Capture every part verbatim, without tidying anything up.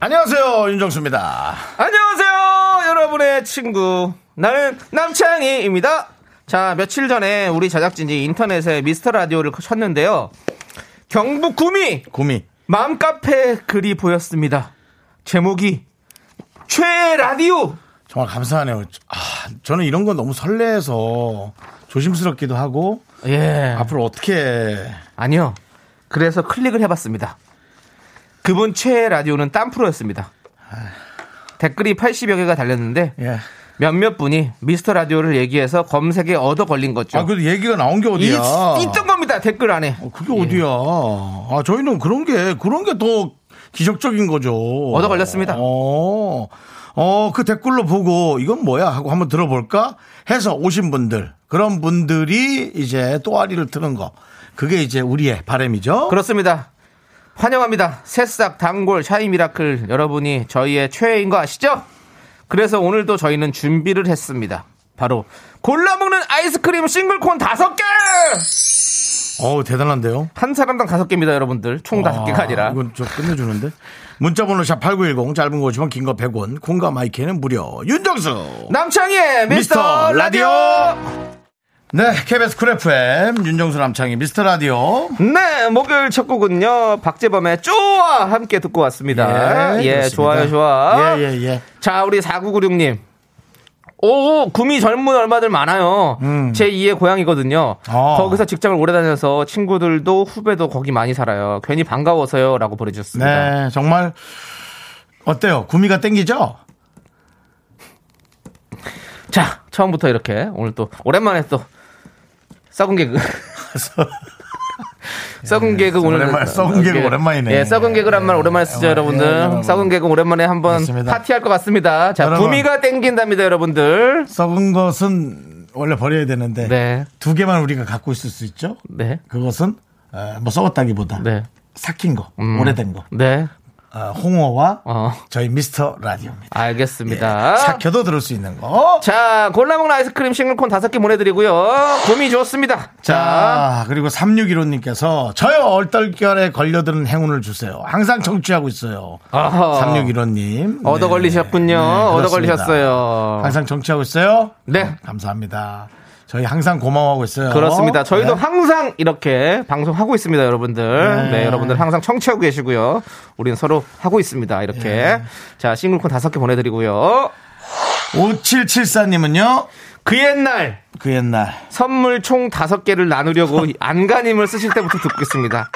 안녕하세요, 윤정수입니다. 안녕하세요, 여러분의 친구, 나는 남창희입니다. 자, 며칠 전에 우리 제작진이 인터넷에 미스터라디오를 쳤는데요, 경북 구미 구미 맘카페 글이 보였습니다. 제목이 최라디오. 정말 감사하네요. 아, 저는 이런 건 너무 설레서 조심스럽기도 하고, 예, 앞으로 어떻게. 아니요, 그래서 클릭을 해봤습니다. 그분 최애 라디오는 딴 프로였습니다. 댓글이 팔십여 개가 달렸는데, 예, 몇몇 분이 미스터 라디오를 얘기해서 검색에 얻어 걸린 거죠. 아, 그래도 얘기가 나온 게 어디야? 있, 있던 겁니다, 댓글 안에. 아, 그게 어디야? 예. 아, 저희는 그런 게 그런 게 더 기적적인 거죠. 얻어 걸렸습니다. 어, 어, 그 댓글로 보고 이건 뭐야 하고 한번 들어볼까 해서 오신 분들, 그런 분들이 이제 또아리를 트는 거, 그게 이제 우리의 바람이죠. 그렇습니다. 환영합니다. 새싹, 단골, 샤이미라클 여러분이 저희의 최애인 거 아시죠? 그래서 오늘도 저희는 준비를 했습니다. 바로 골라먹는 아이스크림 싱글콘 다섯 개! 어우, 대단한데요? 한 사람당 다섯 개입니다, 여러분들. 총 와, 다섯 개가 아니라. 이건 좀 끝내주는데. 문자번호 샵 팔구일공, 짧은 거 오시면 긴 거 백 원, 콩과 마이크는 무료. 윤정수 남창희의 미스터, 미스터 라디오. 라디오. 네, 케이비에스 쿨 에프엠 윤정수 남창희 미스터라디오. 네, 목요일 첫 곡은요, 박재범의 쪼아 함께 듣고 왔습니다. 예, 예, 좋아요, 좋아. 예, 예, 예. 자, 우리 사구구육 님. 오, 구미 젊은 얼마들 많아요. 음. 제이의 고향이거든요. 아. 거기서 직장을 오래 다녀서 친구들도 후배도 거기 많이 살아요. 괜히 반가워서요 라고 보내주셨습니다. 네, 정말 어때요? 구미가 땡기죠? 자, 처음부터 이렇게 오늘 또 오랜만에 또 썩은 개그. 썩은 개그 오늘 오랜만에 썩은 개그 오랜만이네. 예, 썩은 개그란 말 오랜만에 쓰죠, 예, 여러분들. 예, 썩은 개그 오랜만에 한번 맞습니다. 파티할 것 같습니다. 자, 여러분, 구미가 땡긴답니다, 여러분들. 썩은 것은 원래 버려야 되는데, 네, 두 개만 우리가 갖고 있을 수 있죠. 네, 그것은 어, 뭐 썩었다기보다, 네, 삭힌 거, 음, 오래된 거. 네. 어, 홍어와 어. 저희 미스터 라디오입니다. 알겠습니다. 예, 삭혀도 들을 수 있는 거. 자, 골라먹는 아이스크림 싱글콘 다섯 개 보내드리고요. 고민 좋습니다. 자, 자, 그리고 삼육일오 님께서 저요, 얼떨결에 걸려드는 행운을 주세요. 항상 청취하고 있어요. 어허. 삼육일오 님. 얻어 네, 걸리셨군요. 네, 얻어 걸리셨어요. 항상 청취하고 있어요. 네. 어, 감사합니다. 저희 항상 고마워하고 있어요. 그렇습니다. 저희도 네, 항상 이렇게 방송하고 있습니다, 여러분들. 네, 네, 여러분들 항상 청취하고 계시고요. 우리는 서로 하고 있습니다, 이렇게. 네. 자, 싱글콘 다섯 개 보내드리고요. 오칠칠사 님은요. 그 옛날. 그 옛날. 선물 총 다섯 개를 나누려고 안간힘을 쓰실 때부터 듣겠습니다.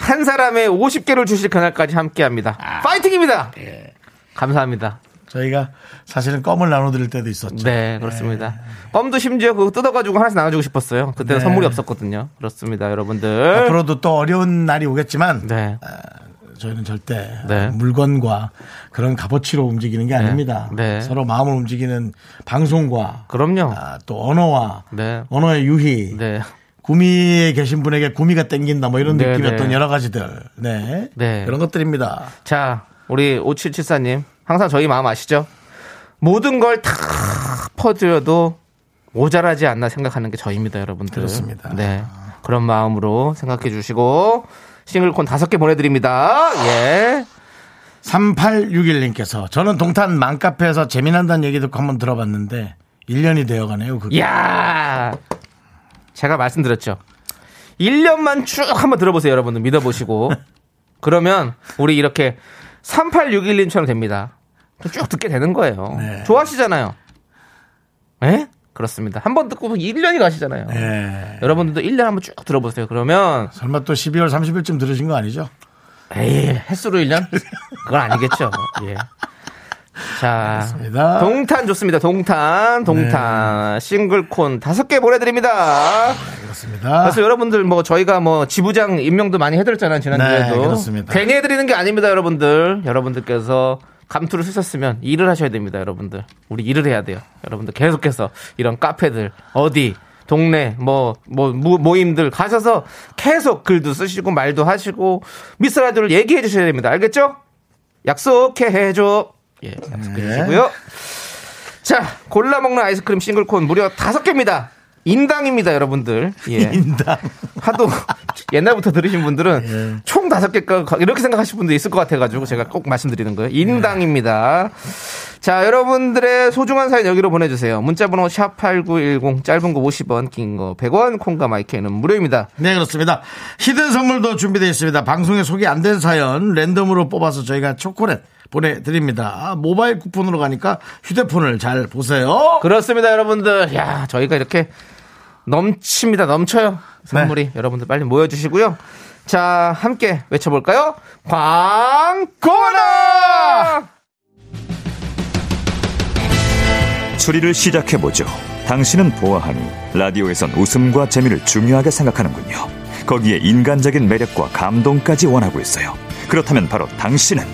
한 사람의 오십 개를 주실 그날까지 함께합니다. 아, 파이팅입니다. 네. 감사합니다. 저희가 사실은 껌을 나눠드릴 때도 있었죠. 네, 그렇습니다. 네. 껌도 심지어 그거 뜯어가지고 하나씩 나눠주고 싶었어요. 그때는 네, 선물이 없었거든요. 그렇습니다, 여러분들. 앞으로도 또 어려운 날이 오겠지만, 네, 어, 저희는 절대 네, 물건과 그런 값어치로 움직이는 게 네, 아닙니다. 네. 서로 마음을 움직이는 방송과, 그럼요, 어, 또 언어와 네, 언어의 유희, 네, 구미에 계신 분에게 구미가 땡긴다 뭐 이런 네, 느낌이었던 네, 여러 가지들, 네, 네, 이런 것들입니다. 자, 우리 오칠칠사 님. 항상 저희 마음 아시죠? 모든 걸 다 퍼드려도 모자라지 않나 생각하는 게 저희입니다, 여러분들. 그렇습니다. 네, 그런 마음으로 생각해 주시고 싱글콘 다섯 개 보내드립니다. 예. 삼팔육일 님께서 저는 동탄 맘카페에서 재미난다는 얘기 듣고 한번 들어봤는데 일 년이 되어가네요, 그게. 이야, 제가 말씀드렸죠. 일 년만 쭉 한번 들어보세요, 여러분들. 믿어보시고. 그러면 우리 이렇게 삼팔육일 님처럼 됩니다. 쭉 듣게 되는 거예요. 네. 좋아하시잖아요. 예? 그렇습니다. 한번 듣고 일 년이 가시잖아요. 네. 여러분들도 일 년 한번 쭉 들어보세요. 그러면 설마 또 십이월 삼십일쯤 들으신 거 아니죠? 에이, 횟수로 일 년? 그건 아니겠죠. 예. 자, 그렇습니다. 동탄 좋습니다. 동탄, 동탄. 네. 싱글콘 다섯 개 보내드립니다. 네, 그렇습니다. 그래서 여러분들 뭐 저희가 뭐 지부장 임명도 많이 해드렸잖아요, 지난주에도. 네, 그렇습니다. 괜히 해드리는 게 아닙니다, 여러분들. 여러분들께서 감투를 쓰셨으면 일을 하셔야 됩니다, 여러분들. 우리 일을 해야 돼요. 여러분들 계속해서 이런 카페들, 어디, 동네, 뭐, 뭐, 모임들 가셔서 계속 글도 쓰시고 말도 하시고 미스라디오를 얘기해 주셔야 됩니다. 알겠죠? 약속해줘. 예, 약속해 주시고요. 네. 자, 골라먹는 아이스크림 싱글콘 무려 다섯 개입니다. 인당입니다, 여러분들. 예. 인당. 하도 옛날부터 들으신 분들은 예. 총 다섯 개가 이렇게 생각하실 분도 있을 것 같아가지고 제가 꼭 말씀드리는 거예요. 인당입니다. 예. 자, 여러분들의 소중한 사연 여기로 보내주세요. 문자번호 샵팔구일공, 짧은 거 오십 원, 긴 거 백 원, 콩과 마이크는 무료입니다. 네, 그렇습니다. 히든 선물도 준비되어 있습니다. 방송에 소개 안 된 사연 랜덤으로 뽑아서 저희가 초콜릿 보내드립니다. 모바일 쿠폰으로 가니까 휴대폰을 잘 보세요. 그렇습니다, 여러분들. 야, 저희가 이렇게 넘칩니다. 넘쳐요. 선물이. 네. 여러분들 빨리 모여주시고요. 자, 함께 외쳐볼까요? 광고나! 추리를 시작해보죠. 당신은 보아하니 라디오에선 웃음과 재미를 중요하게 생각하는군요. 거기에 인간적인 매력과 감동까지 원하고 있어요. 그렇다면 바로 당신은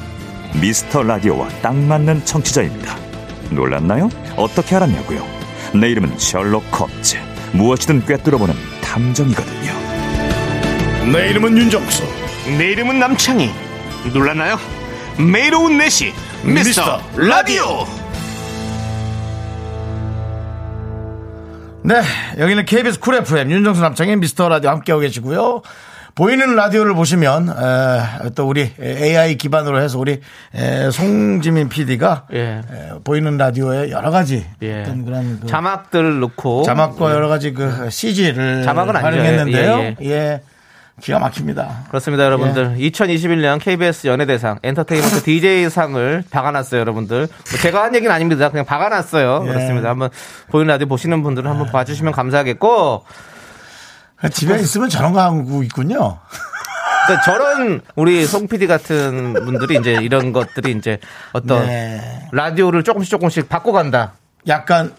미스터라디오와 딱 맞는 청취자입니다. 놀랐나요? 어떻게 알았냐고요? 내 이름은 셜록 홈즈. 무엇이든 꿰뚫어보는 탐정이거든요. 내 이름은 윤정수. 내 이름은 남창희. 놀랐나요? 매일 오후 네 시 미스터 라디오. 네, 여기는 케이비에스 쿨 에프엠 윤정수 남창희 미스터 라디오 함께하고 계시고요. 보이는 라디오를 보시면 에, 또 우리 에이아이 기반으로 해서 우리 에, 송지민 피디가 예. 에, 보이는 라디오에 여러 가지 예. 어떤 그런 그 자막들 넣고 자막과 예. 여러 가지 그 씨지를 자막은 활용했는데요. 예, 예. 예, 기가 막힙니다. 그렇습니다, 여러분들. 예. 이천이십일 년 케이비에스 연예대상 엔터테인먼트 디제이상을 박아놨어요, 여러분들. 뭐 제가 한 얘기는 아닙니다. 그냥 박아놨어요. 예. 그렇습니다. 한번 보이는 라디오 보시는 분들은 한번 예. 봐주시면 감사하겠고. 집에 있으면 저런 거 하고 있군요. 그러니까 저런 우리 송 피디 같은 분들이 이제 이런 것들이 이제 어떤 네. 라디오를 조금씩 조금씩 바꿔간다. 약간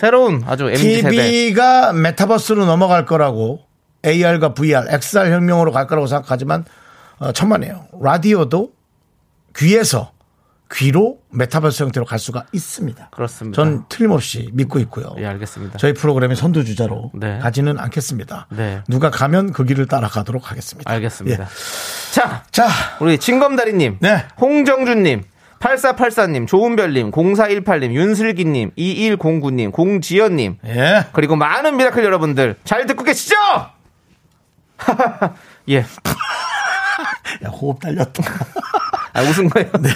새로운 아주 엠지 세대. 티비가 메타버스로 넘어갈 거라고 에이알과 브이알, 엑스알 혁명으로 갈 거라고 생각하지만 어, 천만에요. 라디오도 귀에서 귀로 메타버스 형태로 갈 수가 있습니다. 그렇습니다. 전 틀림없이 믿고 있고요. 예, 알겠습니다. 저희 프로그램이 선두주자로 네. 가지는 않겠습니다. 네. 누가 가면 그 길을 따라가도록 하겠습니다. 알겠습니다. 예. 자, 자, 우리 진검다리님, 네. 홍정준님, 팔사팔사님, 조은별님, 공사일팔님, 윤슬기님, 이일공구님, 공지연님, 예. 그리고 많은 미라클 여러분들 잘 듣고 계시죠? 예. 야, 호흡 달렸다. 아, 웃은 거예요? 네.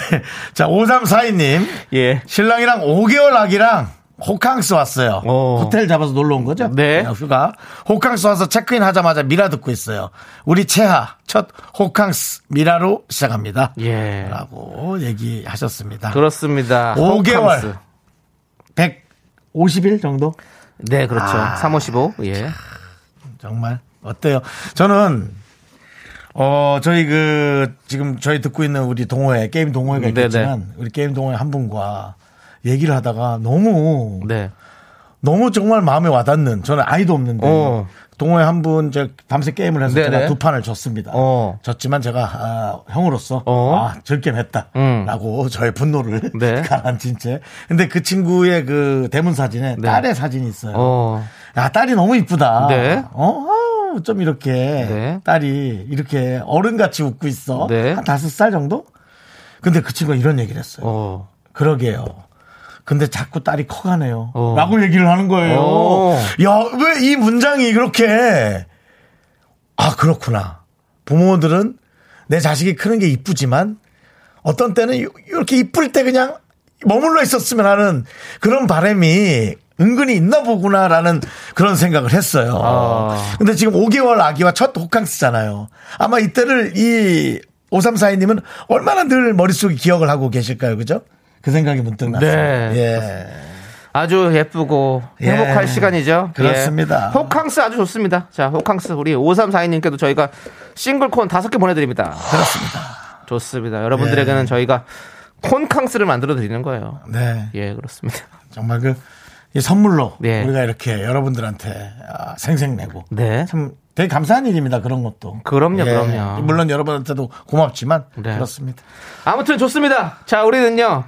자, 오삼사이님. 예. 신랑이랑 오 개월 아기랑 호캉스 왔어요. 오. 호텔 잡아서 놀러 온 거죠? 네. 휴가. 호캉스 와서 체크인 하자마자 미라 듣고 있어요. 우리 채하 첫 호캉스 미라로 시작합니다. 예. 라고 얘기하셨습니다. 그렇습니다. 오 개월. 백오십 일 정도? 네, 그렇죠. 아. 삼백오십오. 예. 정말. 어때요? 저는 어, 저희 그, 지금 저희 듣고 있는 우리 동호회, 게임 동호회가 있겠지만, 네네. 우리 게임 동호회 한 분과 얘기를 하다가 너무, 네. 너무 정말 마음에 와닿는, 저는 아이도 없는데, 어. 동호회 한 분, 제가 밤새 게임을 해서 네네. 제가 두 판을 졌습니다. 어. 졌지만 제가, 아, 형으로서, 어. 아, 즐겜 했다. 음. 라고 저의 분노를 네. 가라앉힌 채. 근데 그 친구의 그 대문 사진에 네. 딸의 사진이 있어요. 어. 야, 딸이 너무 이쁘다. 네. 어? 좀 이렇게 네. 딸이 이렇게 어른같이 웃고 있어. 네. 한 다섯 살 정도? 근데 그 친구가 이런 얘기를 했어요. 어. 그러게요. 근데 자꾸 딸이 커가네요. 어. 라고 얘기를 하는 거예요. 어. 야, 왜 이 문장이 그렇게. 아, 그렇구나. 부모들은 내 자식이 크는 게 이쁘지만 어떤 때는 이렇게 이쁠 때 그냥 머물러 있었으면 하는 그런 바람이 은근히 있나 보구나라는 그런 생각을 했어요. 아. 근데 지금 오 개월 아기와 첫 호캉스잖아요. 아마 이때를 이 오삼사이님은 얼마나 늘 머릿속에 기억을 하고 계실까요? 그죠? 그 생각이 문득 났어요. 네. 예. 아주 예쁘고 행복할 예. 시간이죠. 그렇습니다. 예. 호캉스 아주 좋습니다. 자, 호캉스 우리 오삼사이님께도 저희가 싱글콘 다섯 개 보내드립니다. 그렇습니다. 좋습니다. 여러분들에게는 예. 저희가 콘캉스를 만들어 드리는 거예요. 네. 예, 그렇습니다. 정말 그 이 선물로 네. 우리가 이렇게 여러분들한테 생생내고 네. 참 되게 감사한 일입니다. 그런 것도. 그럼요. 예. 그럼요. 물론 여러분한테도 고맙지만 네. 그렇습니다. 아무튼 좋습니다. 자, 우리는요.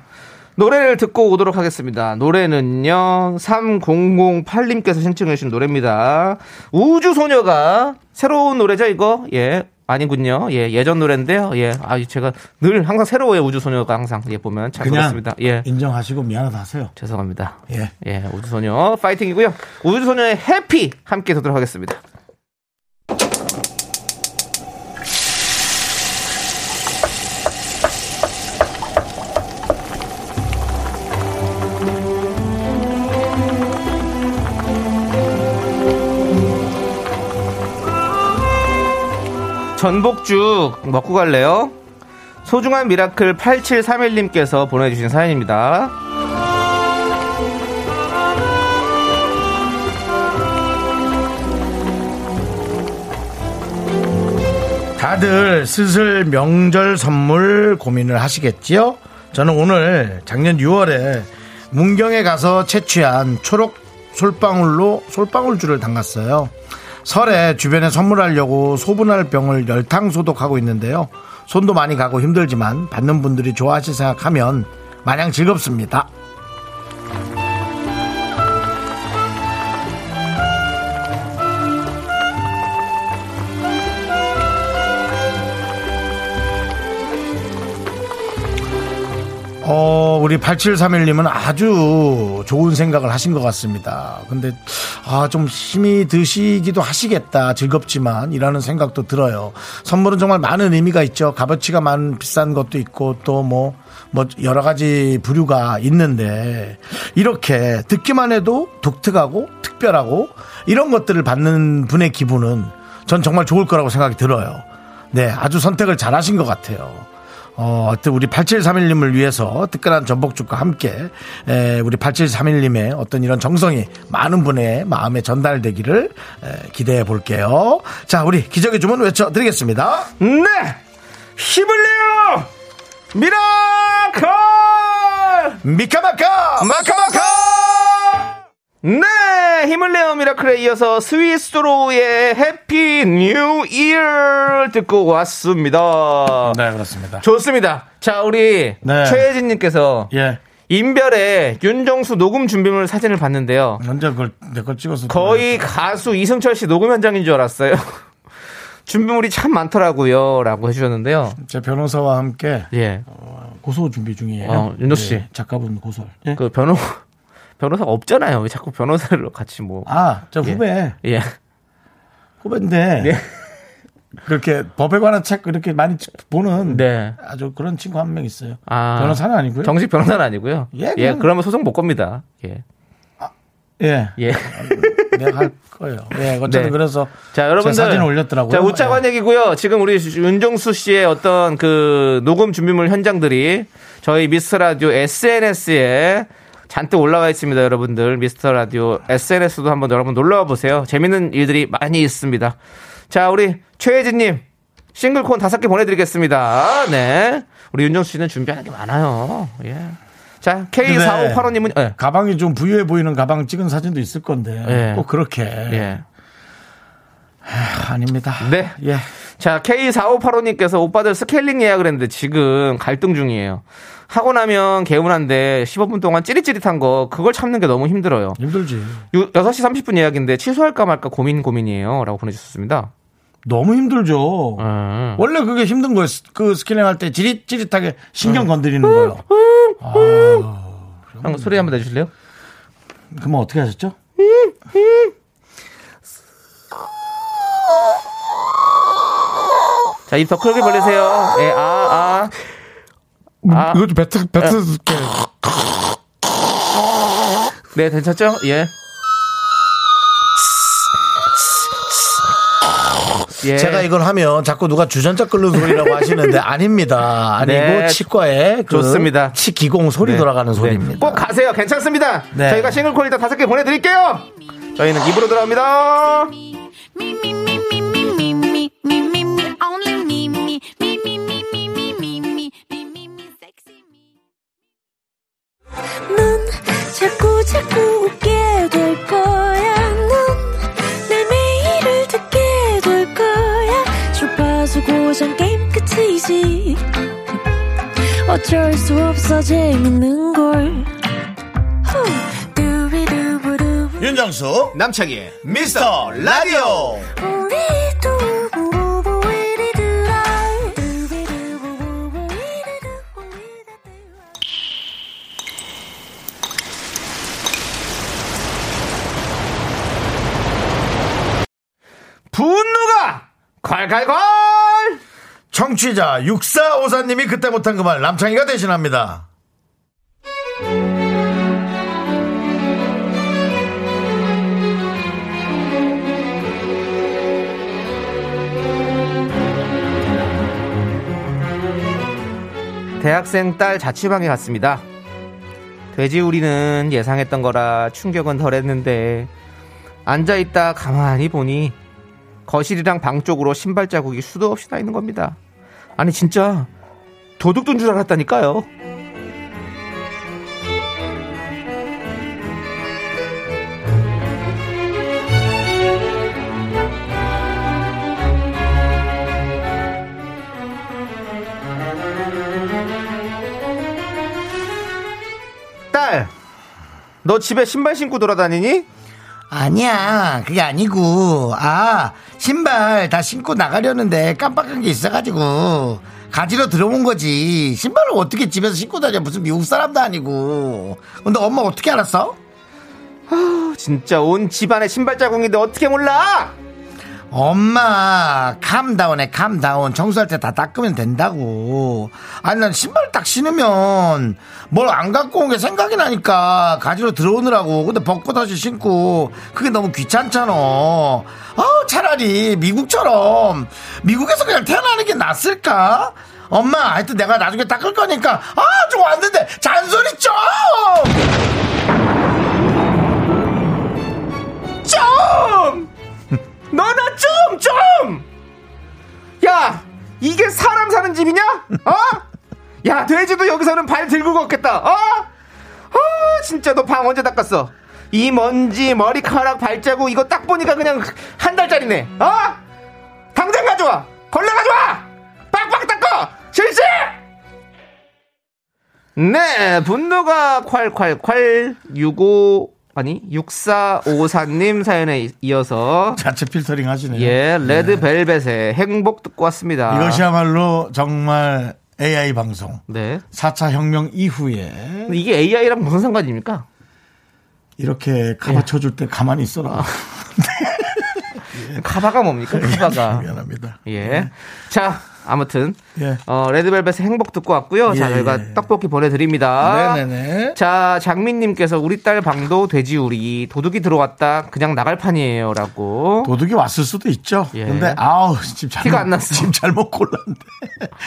노래를 듣고 오도록 하겠습니다. 노래는요. 삼공공팔님께서 신청해 주신 노래입니다. 우주소녀가 새로운 노래죠, 이거? 예. 아니군요. 예, 예전 노래인데요. 예. 아, 제가 늘 항상 새로워요. 우주소녀가 항상 예 보면 잘 들었습니다. 예. 인정하시고 미안하다 하세요. 죄송합니다. 예. 예, 우주소녀 파이팅이고요. 우주소녀의 해피 함께 듣도록 하겠습니다. 전복죽 먹고 갈래요? 소중한 미라클 팔칠삼일님께서 보내주신 사연입니다. 다들 슬슬 명절 선물 고민을 하시겠지요? 저는 오늘 작년 유월에 문경에 가서 채취한 초록 솔방울로 솔방울주를 담갔어요. 설에 주변에 선물하려고 소분할 병을 열탕 소독하고 있는데요. 손도 많이 가고 힘들지만 받는 분들이 좋아하실 생각하면 마냥 즐겁습니다. 어, 우리 팔칠삼일님은 아주 좋은 생각을 하신 것 같습니다. 근데, 아, 좀 힘이 드시기도 하시겠다. 즐겁지만, 이라는 생각도 들어요. 선물은 정말 많은 의미가 있죠. 값어치가 많은 비싼 것도 있고, 또 뭐, 뭐, 여러 가지 부류가 있는데, 이렇게 듣기만 해도 독특하고, 특별하고, 이런 것들을 받는 분의 기분은 전 정말 좋을 거라고 생각이 들어요. 네, 아주 선택을 잘 하신 것 같아요. 어, 어떤 우리 팔칠삼일님을 위해서 뜨끈한 전복죽과 함께, 에, 우리 팔칠삼일님의 어떤 이런 정성이 많은 분의 마음에 전달되기를 에, 기대해 볼게요. 자, 우리 기적의 주문 외쳐드리겠습니다. 네! 힘을 내요! 미라클! 미카마카! 마카마카! 네! 힘을 내요 미라클에 이어서 스위스로의 해피 뉴 이어 듣고 왔습니다. 네, 그렇습니다. 좋습니다. 자, 우리 네. 최혜진님께서 예. 인별에 윤정수 녹음 준비물 사진을 봤는데요. 언제 그걸 내 걸 찍었어? 거의 가수 이승철 씨 녹음 현장인 줄 알았어요. 준비물이 참 많더라고요. 라고 해주셨는데요. 제 변호사와 함께 예. 어, 고소 준비 중이에요. 어, 윤정수 씨. 예, 작가분 고소. 예? 그 변호... 변호사가 없잖아요. 왜 자꾸 변호사를 같이 뭐. 아, 저 후배. 예. 예. 후배인데. 예. 그렇게 법에 관한 책 그렇게 많이 보는 네. 아주 그런 친구 한 명 있어요. 아. 변호사는 아니고요. 정식 변호사는 아니고요. 예. 예. 그러면 소송 못 겁니다. 예. 아, 예. 예. 내가 할 거예요. 예. 어쨌든 네. 그래서. 자, 여러분들. 사진을 올렸더라고요. 자, 웃자고 한 얘기고요. 지금 우리 윤정수 씨의 어떤 그 녹음 준비물 현장들이 저희 미스라디오 에스엔에스에 잔뜩 올라와 있습니다. 여러분들 미스터 라디오 에스엔에스도 한번 여러분 놀러와 보세요. 재밌는 일들이 많이 있습니다. 자, 우리 최혜진님 싱글콘 다섯 개 보내드리겠습니다. 네, 우리 윤정수 씨는 준비하는 게 많아요. 예. 자, 케이 사오팔오님은 예. 가방이 좀 부유해 보이는 가방 찍은 사진도 있을 건데 예. 꼭 그렇게 예. 하, 아닙니다. 네, 예. 자, 케이 사오팔오님께서 오빠들 스케일링 예약을 했는데 지금 갈등 중이에요. 하고 나면 개운한데 십오 분 동안 찌릿찌릿한 거 그걸 참는 게 너무 힘들어요. 힘들지. 여섯 시 삼십 분 예약인데 취소할까 말까 고민 고민이에요. 라고 보내주셨습니다. 너무 힘들죠. 음. 원래 그게 힘든 거예요. 그 스케일링 할 때 찌릿찌릿하게 신경 음. 건드리는 음. 거예요. 음. 아, 음. 소리 한번 내주실래요? 그럼 어떻게 하셨죠? 음. 음. 자, 입 더 크게 벌리세요. 예, 아, 아. 아. 이거 좀 배트, 배트. 아. 네, 괜찮죠? 예. 예. 제가 이걸 하면 자꾸 누가 주전자 끓는 소리라고 하시는데 아닙니다. 아니고 네. 치과에 그 좋습니다. 치기공 소리 네. 돌아가는 소리입니다. 네. 꼭 가세요. 괜찮습니다. 네. 저희가 싱글콜 일단 다섯 개 보내드릴게요. 저희는 입으로 돌아옵니다. 넌 자꾸 자꾸 웃게 될 거야. 넌 내 매일을 듣게 우정 게임 끝이지. 어쩔 수 없어 재밌는걸. 윤정수 남창희 미스터 라디오. 분노가 콸콸콸. 청취자 육사오사님이 그때 못한 그 말 남창희가 대신합니다. 대학생 딸 자취방에 갔습니다. 돼지우리는 예상했던 거라 충격은 덜했는데 앉아있다 가만히 보니 거실이랑 방 쪽으로 신발 자국이 수도 없이 나 있는 겁니다. 아니 진짜 도둑 둔 줄 알았다니까요. 너 집에 신발 신고 돌아다니니? 아니야, 그게 아니고, 아, 신발 다 신고 나가려는데 깜빡한 게 있어가지고 가지러 들어온 거지. 신발을 어떻게 집에서 신고 다녀? 무슨 미국 사람도 아니고. 근데 엄마 어떻게 알았어? 아, 진짜 온 집안에 신발 자국인데 어떻게 몰라? 엄마, 캄다운해, 캄다운. 청소할 때 다 닦으면 된다고. 아니, 난 신발 딱 신으면 뭘 안 갖고 온 게 생각이 나니까 가지러 들어오느라고. 근데 벗고 다시 신고. 그게 너무 귀찮잖아. 아, 차라리 미국처럼 미국에서 그냥 태어나는 게 낫을까? 엄마, 하여튼 내가 나중에 닦을 거니까. 아, 저거 왔는데 잔소리 좀! 좀! 너나 좀! 좀! 야! 이게 사람 사는 집이냐? 어? 야, 돼지도 여기서는 발 들고 걷겠다. 어? 어, 진짜 너 방 언제 닦았어? 이 먼지, 머리카락, 발자국 이거 딱 보니까 그냥 한 달짜리네. 어? 당장 가져와! 걸레 가져와! 빡빡 닦아! 실시! 네, 분노가 콸콸콸. 육오 아니 육사오사님 사연에 이어서 자체 필터링 하시네요. 예, 레드벨벳의 행복 듣고 왔습니다. 이것이야말로 정말 에이아이 방송. 네. 사 차 혁명 이후에 이게 에이아이랑 무슨 상관입니까? 이렇게 가바 쳐줄 때 가만히 있어라. 예. 가바가 뭡니까? 가바가. 미안합니다. 예. 자, 아무튼 예. 어, 레드벨벳의 행복 듣고 왔고요. 자, 저희가 예, 예. 떡볶이 보내드립니다. 네네네. 자, 장민님께서 우리 딸 방도 돼지우리 도둑이 들어왔다 그냥 나갈 판이에요라고. 도둑이 왔을 수도 있죠. 예. 근데 아우 집 잘못, 티가 안 났어. 집 잘못 골랐는데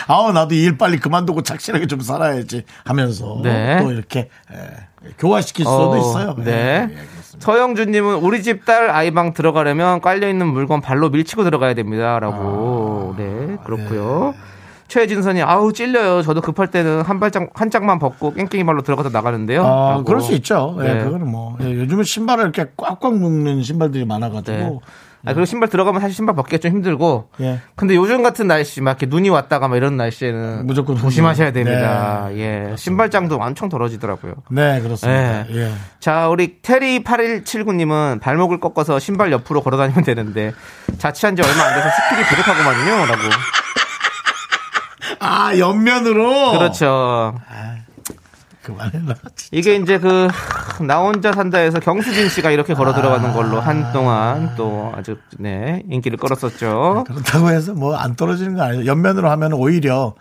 아우 나도 이 일 빨리 그만두고 착실하게 좀 살아야지 하면서 네. 또 이렇게 예, 교화시킬 수도 어, 있어요. 네. 예, 예, 서영준님은 우리 집 딸 아이방 들어가려면 깔려있는 물건 발로 밀치고 들어가야 됩니다라고. 아, 네 그렇고요. 네. 최진선이 아우 찔려요. 저도 급할 때는 한 발짝 한 짝만 벗고 깽깽이 발로 들어가서 나가는데요. 아, 그럴 수 있죠. 네. 네, 그거는 뭐 네, 요즘은 신발을 이렇게 꽉꽉 묶는 신발들이 많아가지고. 네. 아, 그리고 신발 들어가면 사실 신발 벗기가 좀 힘들고. 예. 근데 요즘 같은 날씨 막 이렇게 눈이 왔다가 막 이런 날씨에는 무조건 조심하셔야 됩니다. 네. 예. 그렇습니다. 신발장도 엄청 더러지더라고요. 네, 그렇습니다. 예. 예. 자, 우리 테리 팔일칠구님은 발목을 꺾어서 신발 옆으로 걸어다니면 되는데 자취한 지 얼마 안 돼서 스킬이 부족하구만요라고. 아, 옆면으로. 그렇죠. 아, 그만해라. 진짜. 이게 이제 그 나 혼자 산다에서 경수진 씨가 이렇게 걸어 들어가는 걸로 한동안 또 아주 네 인기를 끌었었죠. 그렇다고 해서 뭐 안 떨어지는 거 아니에요. 옆면으로 하면 오히려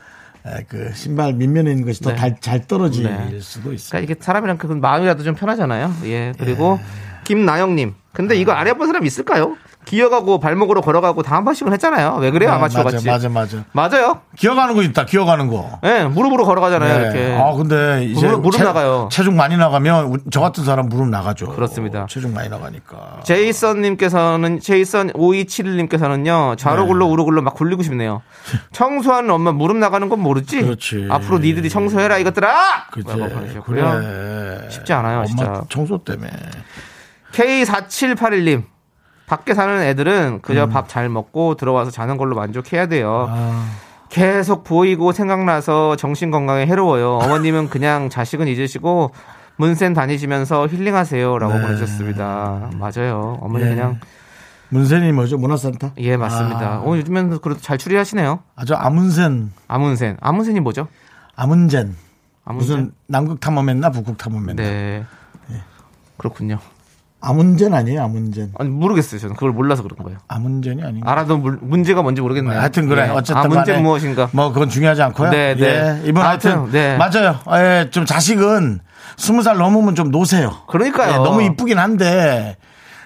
그 신발 밑면에 있는 것이 더 잘 네. 떨어질 네. 수도 있어요. 그러니까 이게 사람이랑 그 마음이라도 좀 편하잖아요. 예. 그리고 예. 김나영님. 근데 이거 안 해본 사람 있을까요? 기어가고 발목으로 걸어가고 다 한 번씩은 했잖아요. 왜 그래요? 네, 아마추어 맞아, 같이. 맞아, 맞아. 맞아요? 기어가는 거 있다. 기어가는 거. 예, 네, 무릎으로 걸어가잖아요. 네. 이렇게. 아, 근데 이제 무릎, 무릎 체, 나가요. 체중 많이 나가면 저 같은 사람 무릎 나가죠. 그렇습니다. 체중 많이 나가니까. 제이선님께서는 제이선 오이칠일님께서는요. 좌로굴로 네. 우로굴로 막 굴리고 싶네요. 청소하는 엄마 무릎 나가는 건 모르지. 그렇지. 앞으로 니들이 청소해라 이것들아. 그렇지. 그래. 쉽지 않아요, 엄마 진짜. 청소 때문에. 케이 사칠팔일님. 밖에 사는 애들은 그저 음. 밥 잘 먹고 들어와서 자는 걸로 만족해야 돼요. 아. 계속 보이고 생각나서 정신건강에 해로워요. 어머님은 그냥 자식은 잊으시고 문센 다니시면서 힐링하세요 라고 네. 보내셨습니다. 맞아요. 어머니 예. 그냥 문센이 뭐죠? 문화센터? 예, 맞습니다. 아. 오, 요즘엔 그래도 잘 추리하시네요. 아주 아문센. 아문센. 아문센이 뭐죠? 아문젠. 아문젠? 무슨 남극 탐험했나 북극 탐험했나. 네. 예. 그렇군요. 아문젠 아니에요? 아문젠. 아니 모르겠어요. 저는 그걸 몰라서 그런 거예요. 아문젠이 아닌가. 알아도 물, 문제가 뭔지 모르겠네요. 하여튼 그래. 네. 어쨌든 아문젠 무엇인가. 뭐 그건 중요하지 않고요. 네, 네. 예. 이번 하여튼 네. 맞아요. 예, 좀 자식은 스무 살 넘으면 좀 노세요. 그러니까요. 예, 너무 이쁘긴 한데.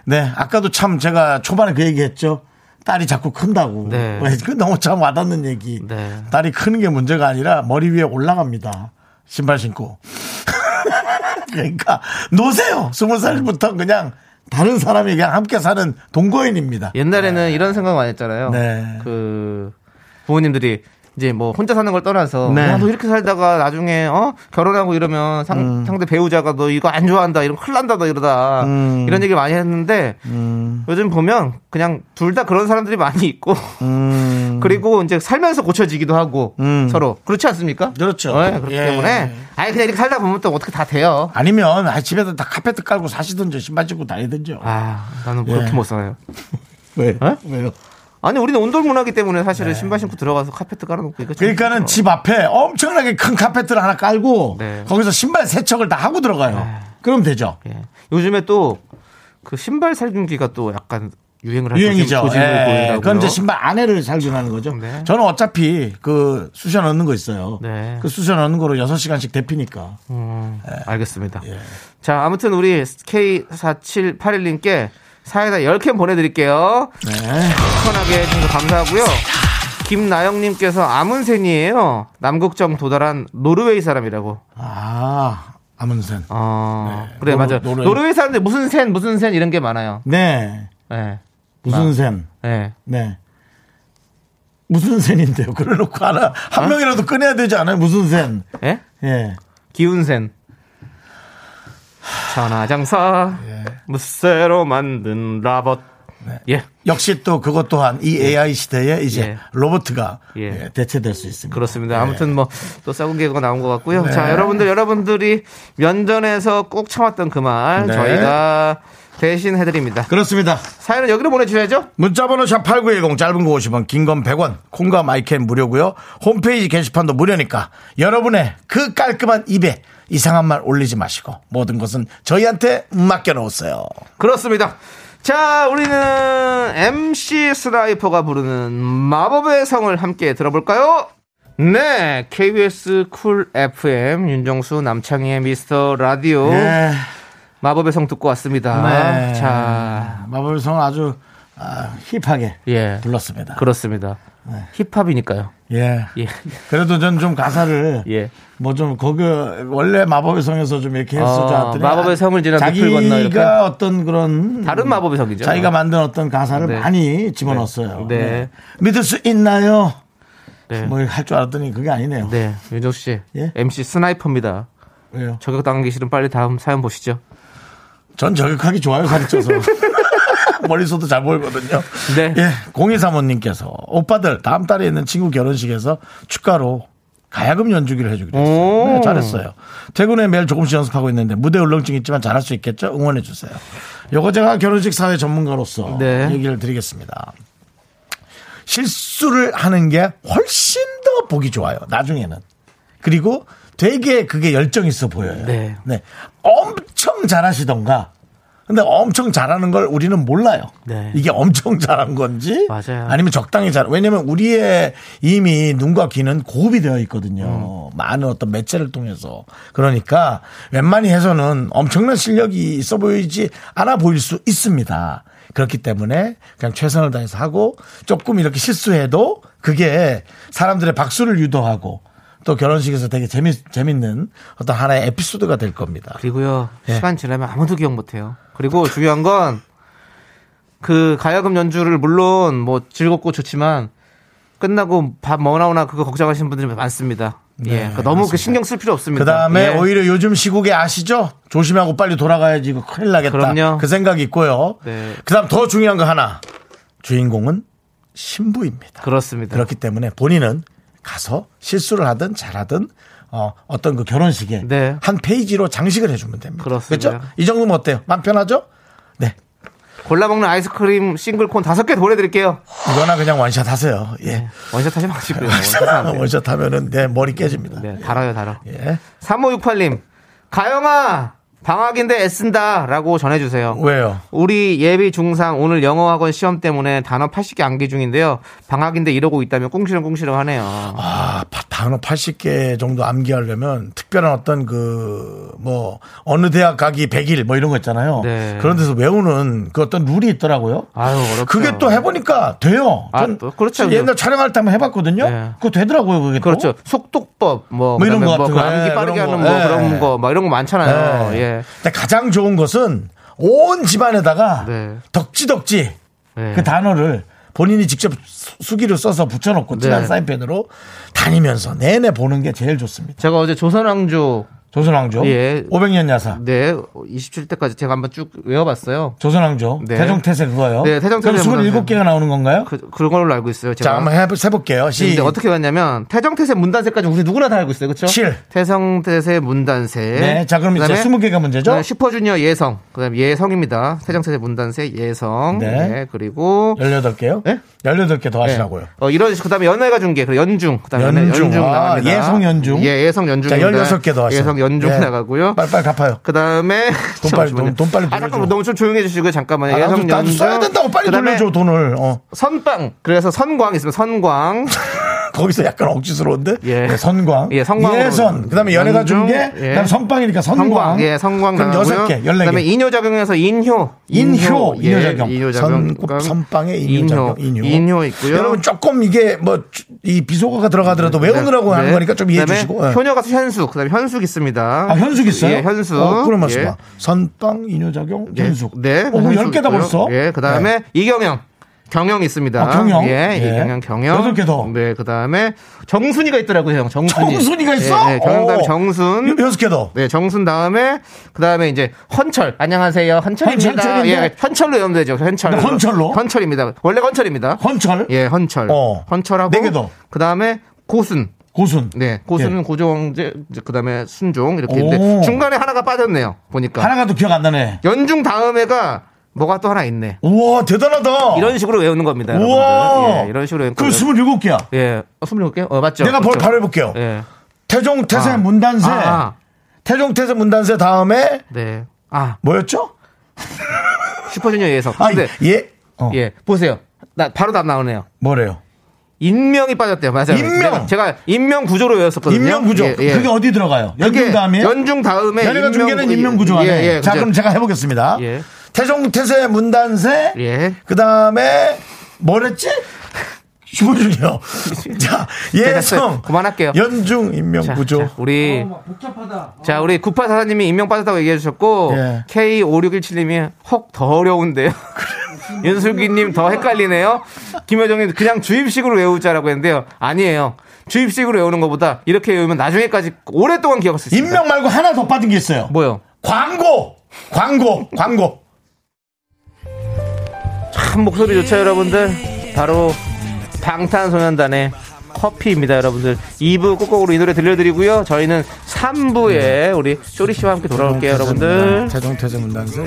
네. 아까도 참 제가 초반에 그 얘기했죠. 딸이 자꾸 큰다고. 네. 그 너무 참 와닿는 얘기. 네. 딸이 크는 게 문제가 아니라 머리 위에 올라갑니다. 신발 신고. 그러니까 노세요. 스무 살부터 그냥 다른 사람이 그냥 함께 사는 동거인입니다. 옛날에는 네. 이런 생각 많이 했잖아요. 네. 그 부모님들이 이제 뭐 혼자 사는 걸 떠나서 네. 야, 너 이렇게 살다가 나중에 어? 결혼하고 이러면 상, 음. 상대 배우자가 너 이거 안 좋아한다. 이러면 큰일 난다. 너 이러다. 음. 이런 얘기 많이 했는데 음. 요즘 보면 그냥 둘 다 그런 사람들이 많이 있고 음. 그리고 이제 살면서 고쳐지기도 하고 음. 서로 그렇지 않습니까? 그렇죠. 네, 그렇기 예. 때문에 아니 그냥 이렇게 살다 보면 또 어떻게 다 돼요. 아니면 아, 집에서 다 카페트 깔고 사시든지 신발 신고 다니든지. 아, 나는 예. 그렇게 못 살아요. 왜? 네? 왜요? 아니 우리는 온돌 문화기 때문에 사실은 네. 신발 신고 들어가서 카페트 깔아놓고 그러니까는 힘들어. 집 앞에 엄청나게 큰 카페트를 하나 깔고 네. 거기서 신발 세척을 다 하고 들어가요. 네. 그럼 되죠. 네. 요즘에 또 그 신발 살균기가 또 약간 유행을 하고 유행이죠. 네. 그건 이제 신발 안에를 살균하는 거죠. 네. 저는 어차피 그 쑤셔 넣는 거 있어요. 네. 그 쑤셔 넣는 거로 여섯 시간씩 데피니까. 음, 네. 알겠습니다. 예. 자 아무튼 우리 케이 사칠팔일 님께 사이다 열 캔 보내드릴게요. 네. 시원하게 해주셔서 감사하고요. 김나영님께서 아문센이에요. 남극점 도달한 노르웨이 사람이라고. 아, 아문센. 어, 네. 그래, 노르, 맞아요. 노르웨이. 노르웨이 사람들 무슨 센, 무슨 센 이런 게 많아요. 네. 네. 무슨 센. 네. 네. 무슨 센인데요. 그래 놓고 하나, 한 어? 명이라도 꺼내야 되지 않아요? 무슨 센. 예? 네? 예. 기운 센. 천하장사 예. 무쇠로 만든 로봇 네. 예. 역시 또 그것 또한 이 에이아이 시대에 이제 예. 로봇가 예. 예, 대체될 수 있습니다. 그렇습니다. 예. 아무튼 뭐 또 싸운 개그가 나온 것 같고요. 네. 자 여러분들 여러분들이 면전에서 꼭 참았던 그 말 네. 저희가 대신 해드립니다. 그렇습니다. 사연은 여기로 보내주셔야죠. 문자번호 샵 팔구일공 짧은 거 오십 원 긴 건 백 원 콩과 마이캠 무료고요. 홈페이지 게시판도 무료니까 여러분의 그 깔끔한 입에 이상한 말 올리지 마시고 모든 것은 저희한테 맡겨놓으세요. 그렇습니다. 자 우리는 엠씨 스나이퍼가 부르는 마법의 성을 함께 들어볼까요? 네 케이비에스 쿨 에프엠 윤정수 남창희의 미스터 라디오 네. 마법의 성 듣고 왔습니다. 네. 자 마법의 성은 아주 아, 힙하게 예. 불렀습니다. 그렇습니다. 네. 힙합이니까요. 예. 예. 그래도 전 좀 가사를 예. 뭐 좀 거기 원래 마법의 성에서 좀 이렇게 했었죠. 어, 마법의 성을 지나 자기가 건너 이렇게. 어떤 그런 다른 마법의 성이죠. 자기가 만든 어떤 가사를 네. 많이 집어넣었어요. 네. 네. 네. 믿을 수 있나요? 네. 뭐 할 줄 알았더니 그게 아니네요. 네. 윤정 씨, 예? 엠씨 스나이퍼입니다. 왜요? 저격 당하기 싫으면 빨리 다음 사연 보시죠. 전 저격하기 좋아요. 사진 찍어서. 멀리서도 잘 보이거든요. 네. 예, 공이삼오님께서 오빠들 다음 달에 있는 친구 결혼식에서 축가로 가야금 연주기를 해주기로 했어요. 네, 잘했어요. 퇴근 후에 매일 조금씩 연습하고 있는데 무대 울렁증 있지만 잘할 수 있겠죠? 응원해 주세요. 요거 제가 결혼식 사회 전문가로서 네. 얘기를 드리겠습니다. 실수를 하는 게 훨씬 더 보기 좋아요. 나중에는. 그리고 되게 그게 열정 있어 보여요. 네. 네. 엄청 잘하시던가 근데 엄청 잘하는 걸 우리는 몰라요. 네. 이게 엄청 잘한 건지 맞아요. 아니면 적당히 잘. 왜냐하면 우리의 이미 눈과 귀는 고급이 되어 있거든요. 음. 많은 어떤 매체를 통해서. 그러니까 웬만히 해서는 엄청난 실력이 있어 보이지 않아 보일 수 있습니다. 그렇기 때문에 그냥 최선을 다해서 하고 조금 이렇게 실수해도 그게 사람들의 박수를 유도하고 또 결혼식에서 되게 재미, 재밌는 어떤 하나의 에피소드가 될 겁니다. 그리고요. 예. 시간 지나면 아무도 기억 못해요. 그리고 중요한 건 그 가야금 연주를 물론 뭐 즐겁고 좋지만 끝나고 밥 뭐 나오나 그거 걱정하시는 분들이 많습니다. 네, 예, 그러니까 너무 그 신경 쓸 필요 없습니다. 그다음에 예. 오히려 요즘 시국에 아시죠? 조심하고 빨리 돌아가야지 이거 큰일 나겠다. 그럼요. 그 생각이 있고요. 네. 그다음 더 중요한 거 하나. 주인공은 신부입니다. 그렇습니다. 그렇기 때문에 본인은 가서 실수를 하든 잘하든 어, 어떤 그 결혼식에 네. 한 페이지로 장식을 해주면 됩니다. 그렇습니다. 그렇죠? 이 정도면 어때요? 맘 편하죠? 네. 골라먹는 아이스크림 싱글콘 다섯 개 보내드릴게요. 이거나 그냥 원샷 하세요. 예. 네. 원샷 하지 마시고요. 원샷, 원샷 하면은 내 머리 깨집니다. 네. 달아요, 달아. 예. 삼오육팔 님. 가영아! 방학인데 애쓴다 라고 전해주세요. 왜요? 우리 예비 중상 오늘 영어학원 시험 때문에 단어 팔십 개 암기 중인데요. 방학인데 이러고 있다며 꿍시렁꿍시렁 하네요. 아, 단어 팔십 개 정도 암기하려면 특별한 어떤 그 뭐 어느 대학 가기 백 일 뭐 이런 거 있잖아요. 네. 그런 데서 외우는 그 어떤 룰이 있더라고요. 아유, 어렵죠. 그게 또 해보니까 돼요. 아, 또, 그렇죠. 옛날 촬영할 때 한번 해봤거든요. 네. 그거 되더라고요. 그게 또. 그렇죠. 속독법 뭐, 뭐 이런 거 같은 뭐 거. 암기 빠르게 하는 뭐 그런 거 막 이런 거 많잖아요. 예. 근데 가장 좋은 것은 온 집안에다가 네. 덕지덕지 네. 그 단어를 본인이 직접 수기로 써서 붙여놓고 네. 진한 사인펜으로 다니면서 내내 보는 게 제일 좋습니다. 제가 어제 조선왕조 조선왕조 예. 오백 년 야사 네 이십칠 대까지 제가 한번 쭉 외워봤어요. 조선왕조 네. 태종태세 그거요. 네, 태종태세 그럼 스물일곱 개가 나오는 건가요? 그, 그런 걸로 알고 있어요. 제가. 자 한번 해볼게요. 시. 근데 어떻게 왔냐면 태종태세 문단세까지 우리 누구나 다 알고 있어요. 그렇죠? 칠 태성태세 문단세 네, 자 그럼 이제 스무 개가 문제죠. 네, 슈퍼주니어 예성 그다음 예성입니다. 태종태세 문단세 예성 네, 네 그리고 열여덟 개요? 네? 열여덟 개 더 하시라고요. 네. 어, 이런 그다음에 연애가 중계 그리고 연중 그다음에 연중, 연중 아, 나갑니다. 예성 연중 예 예성 연중 자 열여섯 개 더 하시라고요. 연중 네. 나가고요. 빨빨 갚아요. 그다음에 돈 빨리 돈, 돈 빨리 아 잠깐만 너무 좀 조용해 주시고요. 잠깐만요. 아, 나도, 나도 써야 된다고 빨리 돌려줘 돈을. 어. 선빵 그래서 선광 있으면 선광. 거기서 약간 억지스러운데. 예. 네, 선광. 예, 선광. 예선. 그다음에 연애가 중계. 예. 그다음 선빵이니까 선광. 선광. 예, 선광 나오고요. 그럼 여섯 개, 열네 개. 그다음에 인효 작용에서 인효. 인효. 인효, 인효 작용. 인효 작용. 선, 선빵의 인효, 인효 작용. 인효. 인효 있고요. 여러분 조금 이게 뭐 이 비속어가 들어가더라도 네. 외우느라고 네. 하는 거니까 좀 이해해 주시고. 네. 효녀 가수 현숙. 그다음에 현숙 있습니다. 아, 현숙 있어요? 예, 현숙. 어, 그런 말씀. 예. 선빵, 인효 작용, 예. 현숙. 네. 어, 열 개다 벌써. 예, 그다음에 네. 이경영. 경영 있습니다. 아, 경영? 예, 예. 경영, 경영. 여덟 개 더. 네, 그 다음에 정순이가 있더라고요, 형. 정순이. 정순이가 있어? 예, 예. 경영 다음에 정순. 여섯 개 더. 네, 정순 다음에, 그 다음에 이제 헌철. 안녕하세요. 헌철입니다. 헌철, 예, 헌철로 외우면 되죠. 헌철. 헌철로? 헌철입니다. 원래 헌철입니다. 헌철? 예, 헌철. 어. 헌철하고. 네 개 더. 그 다음에 고순. 고순. 네. 고순은 예. 고종제, 그다음에 순종. 이렇게 있는데 중간에 하나가 빠졌네요. 보니까. 하나가 또 기억 안 나네. 연중 다음에가 뭐가 또 하나 있네. 우와, 대단하다. 이런 식으로 외우는 겁니다. 우와. 예, 이런 식으로 외우는 겁니다. 그럼 스물일곱 개야. 예. 어, 스물일곱 개? 어, 맞죠. 내가 그렇죠. 바로 해볼게요. 예. 태종, 태세, 아. 문단세. 아, 아. 태종, 태세, 문단세 다음에. 네. 아. 뭐였죠? 슈퍼주니어 예성. 아, 근데 예. 어. 예. 보세요. 나, 바로 답 나오네요. 뭐래요? 인명이 빠졌대요. 맞아요. 인명. 제가 인명 구조로 외웠었거든요. 인명 구조. 예, 예. 그게 어디 들어가요? 연중 다음에. 연중 다음에. 연애가 중계는 인명 구조 안에. 예, 예, 자, 그럼 제가 해보겠습니다. 예. 태종, 태세, 문단세. 예. 그 다음에, 뭐랬지? 슈퍼주니어. 자, 예성. 그만할게요. 연중, 임명구조. 자, 자, 우리. 어, 복잡하다. 어. 자, 우리 구팔사사님이 임명 빠졌다고 얘기해주셨고, 예. 케이 오육일칠님이 혹 더 어려운데요. 윤슬기님 더 헷갈리네요. 김효정님 그냥 주입식으로 외우자라고 했는데요. 아니에요. 주입식으로 외우는 것보다 이렇게 외우면 나중에까지 오랫동안 기억할 수 있어요. 임명 말고 하나 더 빠진 게 있어요. 뭐요? 광고! 광고! 광고! 참 목소리 좋죠 여러분들. 바로 방탄소년단의 커피입니다 여러분들. 이 부 꾹꾹으로 이 노래 들려드리고요. 저희는 삼 부에 우리 쇼리씨와 함께 돌아올게요 여러분들. 자정태세 문단세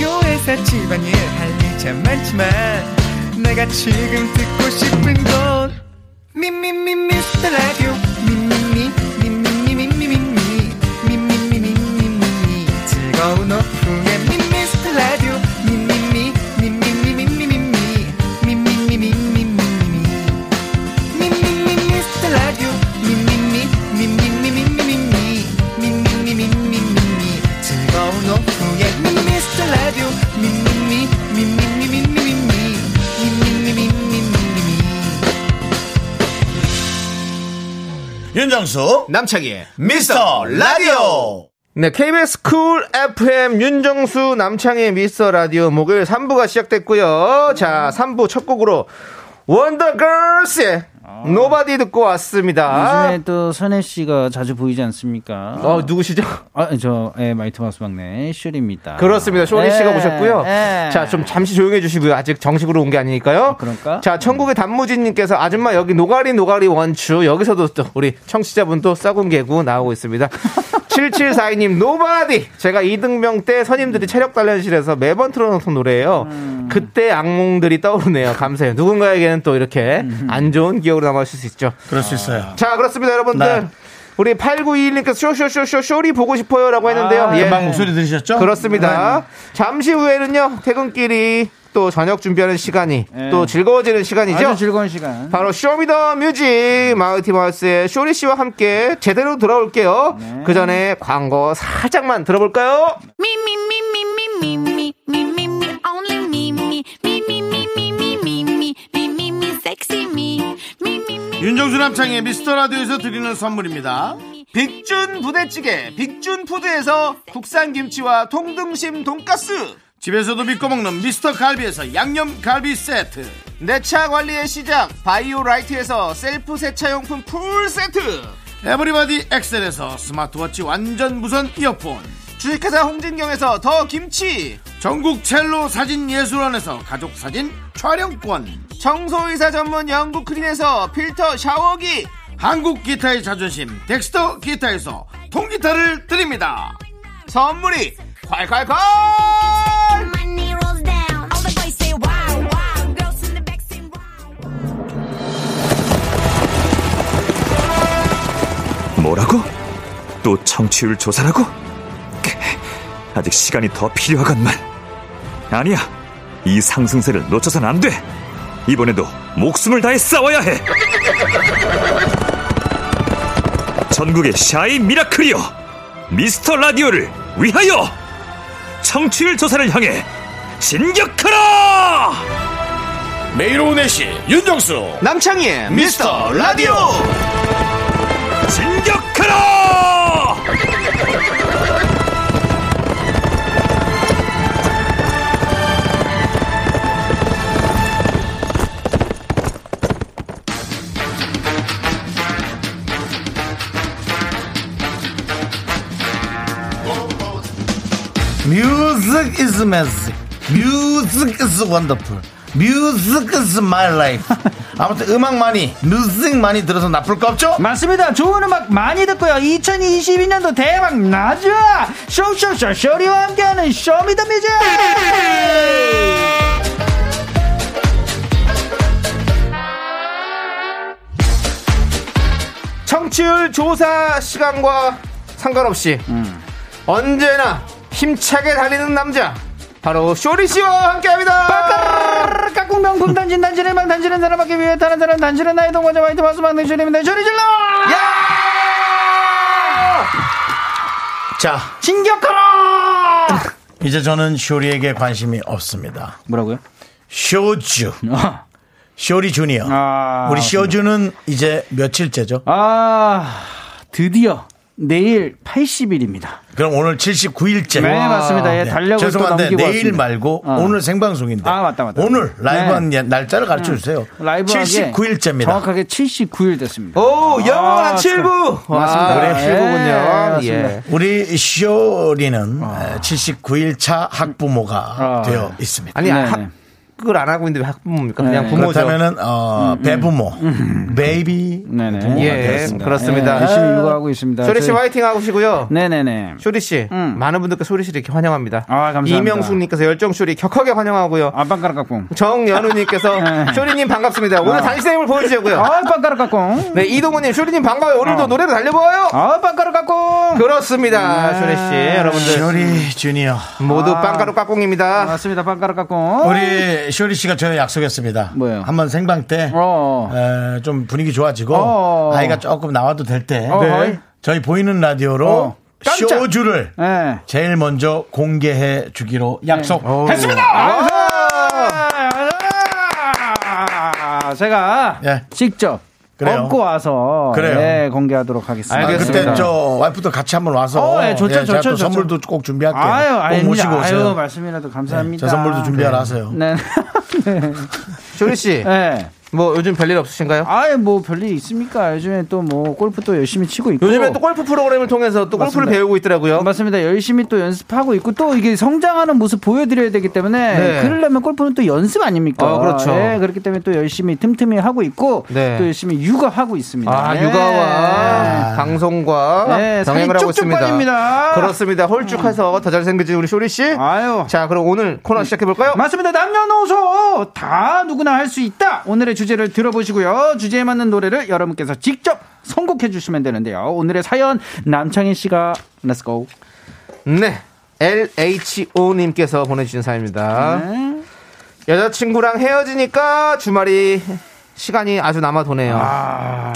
학교에서 집안일 할 일 참 많지만 내가 지금 듣고 싶은 건 미미미 미스터 라디오 미미미 즐거운 오픈의 미미스터 라디오 미미미 미미미 미미미 미미미 미미미 미미미미스터 라디오 미미미 미미미 미미미 미미미 미미미 즐거운 오픈의 미미스터 라디오 미미미 미미미 미미미 미미미 미미미 윤정수 남창희의 미스터 라디오. 네, 케이비에스 쿨 에프엠 윤정수 남창희 미스터 라디오 목요일 삼 부가 시작됐고요. 자, 삼 부 첫 곡으로 원더걸스의 어. 노바디 듣고 왔습니다. 요즘에 또 선혜 씨가 자주 보이지 않습니까? 어, 누구시죠? 아, 저 예, 마이트마우스 막내 쇼리입니다. 그렇습니다. 쇼리 에, 씨가 오셨고요. 에. 자, 좀 잠시 조용해 주시고요. 아직 정식으로 온 게 아니니까요. 어, 그런가? 자, 천국의 단무지님께서 아줌마 여기 노가리 노가리 원추 여기서도 또 우리 청취자분 또 싸군 개구 나오고 있습니다. 칠칠사이님 노바디 제가 이등병 때 선임들이 체력단련실에서 매번 틀어놓던 노래예요. 음. 그때 악몽들이 떠오르네요. 감사해요. 누군가에게는 또 이렇게 안 좋은 기억으로 남아있을 수 있죠. 그럴 수 있어요. 자, 그렇습니다 여러분들. 네. 우리 팔구이일님께서 쇼쇼쇼쇼 쇼리 보고 싶어요 라고 했는데요. 아, 예. 금방 목소리 들으셨죠? 그렇습니다. 네. 잠시 후에는요 퇴근길이 또 저녁 준비하는 시간이 네. 또 즐거워지는 시간이죠. 아주 즐거운 시간. 바로 쇼미더뮤직 마우티마우스의 쇼리 씨와 함께 제대로 돌아올게요. 네. 그 전에 광고 살짝만 들어볼까요? 미미미미미미미미미 only 미미미미미미미미미 섹시 미 윤정수 남창의 미스터라디오에서 드리는 선물입니다. 빅준 부대찌개 빅준푸드에서 국산김치와 통등심 돈가스 집에서도 믿고 먹는 미스터 갈비에서 양념 갈비 세트 내차 관리의 시작 바이오라이트에서 셀프 세차용품 풀 세트 에브리바디 엑셀에서 스마트워치 완전 무선 이어폰 주식회사 홍진경에서 더 김치 전국 첼로 사진 예술원에서 가족 사진 촬영권 청소이사 전문 영국 크린에서 필터 샤워기 한국 기타의 자존심 덱스터 기타에서 통기타를 드립니다. 선물이 콸콸콸 뭐라고? 또 청취율 조사라고? 아직 시간이 더 필요하건만. 아니야, 이 상승세를 놓쳐선 안 돼. 이번에도 목숨을 다해 싸워야 해. 전국의 샤이 미라클이여, 미스터 라디오를 위하여 청취율 조사를 향해 진격하라. 매일 오후 네 시 윤정수 남창희의 미스터 라디오. 진격하라! Music is magic. Music is wonderful. Music is my life. 아무튼 음악 많이, 뮤직 많이 들어서 나쁠 거 없죠? 맞습니다. 좋은 음악 많이 듣고요. 이천이십이 년도 대박 나죠? 쇼쇼쇼 쇼리와 함께하는 쇼미더뮤직. 청취율 조사 시간과 상관없이 음. 언제나 힘차게 달리는 남자. 바로 쇼리씨와 함께합니다. 깍꿍 명품 단진 단진의 만 단지는 사람밖에 위해 다른 사람 단지는 나의 동거자 화이트 마스 만든 쇼리입니다. 쇼리 질러! 야! 자, 진격하라! 이제 저는 쇼리에게 관심이 없습니다. 뭐라고요? 쇼주. 쇼리 주니어. 아, 우리 쇼주는 이제 며칠째죠? 아, 드디어. 내일 팔십 일입니다. 그럼 오늘 칠십구 일째. 네, 맞습니다. 예, 달력을 네. 죄송한데 내일 왔습니다. 말고 어. 오늘 생방송인데. 아, 맞다, 맞다. 오늘 라이브한 네. 날짜를 가르쳐 주세요. 네. 라이브하게 칠십구 일째입니다. 정확하게 칠십구 일 됐습니다. 오, 영원한 칠구. 맞습니다. 올해 칠구군요. 예. 우리 쇼리는 아. 칠십구 일 차 학부모가 아. 되어 있습니다. 아니, 네. 학 그걸 안 하고 있는데 왜 학부모입니까? 그냥 네. 부모죠. 그렇다면은 어, 음, 배부모, 음. 베이비 네네. 부모가 예, 되었습니다. 그렇습니다. 예, 열심히 육아하고 있습니다. 쇼리 씨 화이팅 하시고요. 네네네. 쇼리 씨 음. 많은 분들께 쇼리 씨를 이렇게 환영합니다. 아, 감사합니다. 이명숙님께서 열정 쇼리 격하게 환영하고요. 아, 빵가락 깍꿍. 정연우님께서 네. 쇼리님 반갑습니다. 오늘 아. 당신의 힘을 보여주시고요. 아, 빵가락 깍꿍. 네, 이동훈님 쇼리님 반가워요. 오늘도 아. 노래로 달려봐요. 아, 빵가락 깍꿍. 그렇습니다, 네. 쇼리 씨 여러분들. 쇼리 주니어 모두 아. 빵가락 깍꿍입니다. 맞습니다, 빵가락 깍꿍. 우리 쇼리 씨가 저희 약속했습니다. 뭐요? 한번 생방 때 좀 분위기 좋아지고 어어. 아이가 조금 나와도 될 때 네. 저희 보이는 라디오로 어. 쇼주를 네. 제일 먼저 공개해 주기로 약속했습니다. 제가 네. 직접 그래요. 업고 와서 그래요. 네, 공개하도록 하겠습니다. 알겠습니다. 그때 저 와이프도 같이 한번 와서 어, 네, 좋죠, 예, 좋죠, 좋죠. 선물도 꼭 준비할게요. 아유, 아유, 꼭 모시고 오세요. 아유, 말씀이라도 감사합니다. 네, 저 선물도 준비하라 하세요. 네. 네. 조리 씨, 네. 뭐 요즘 별일 없으신가요? 아예 뭐 별일 있습니까? 요즘에 또 뭐 골프 또 열심히 치고 있고. 요즘에 또 골프 프로그램을 통해서 또 골프를 맞습니다. 배우고 있더라고요. 맞습니다. 열심히 또 연습하고 있고 또 이게 성장하는 모습 보여드려야 되기 때문에 네. 그러려면 골프는 또 연습 아닙니까? 아, 그렇죠. 네, 그렇기 때문에 또 열심히 틈틈이 하고 있고 네. 또 열심히 육아하고 있습니다. 아 네. 육아와 네. 방송과 네. 병행을 하고 있습니다. 빠집니다. 그렇습니다. 홀쭉해서 음. 더 잘생겨진 우리 쇼리 씨. 아유. 자 그럼 오늘 코너 시작해 볼까요? 맞습니다. 남녀노소 다 누구나 할 수 있다. 오늘의 주제를 들어보시고요. 주제에 맞는 노래를 여러분께서 직접 선곡해 주시면 되는데요. 오늘의 사연 남창희 씨가 Let's go. 네, 엘에이치오님께서 보내주신 사연입니다. 네. 여자친구랑 헤어지니까 주말이 시간이 아주 남아도네요. 아.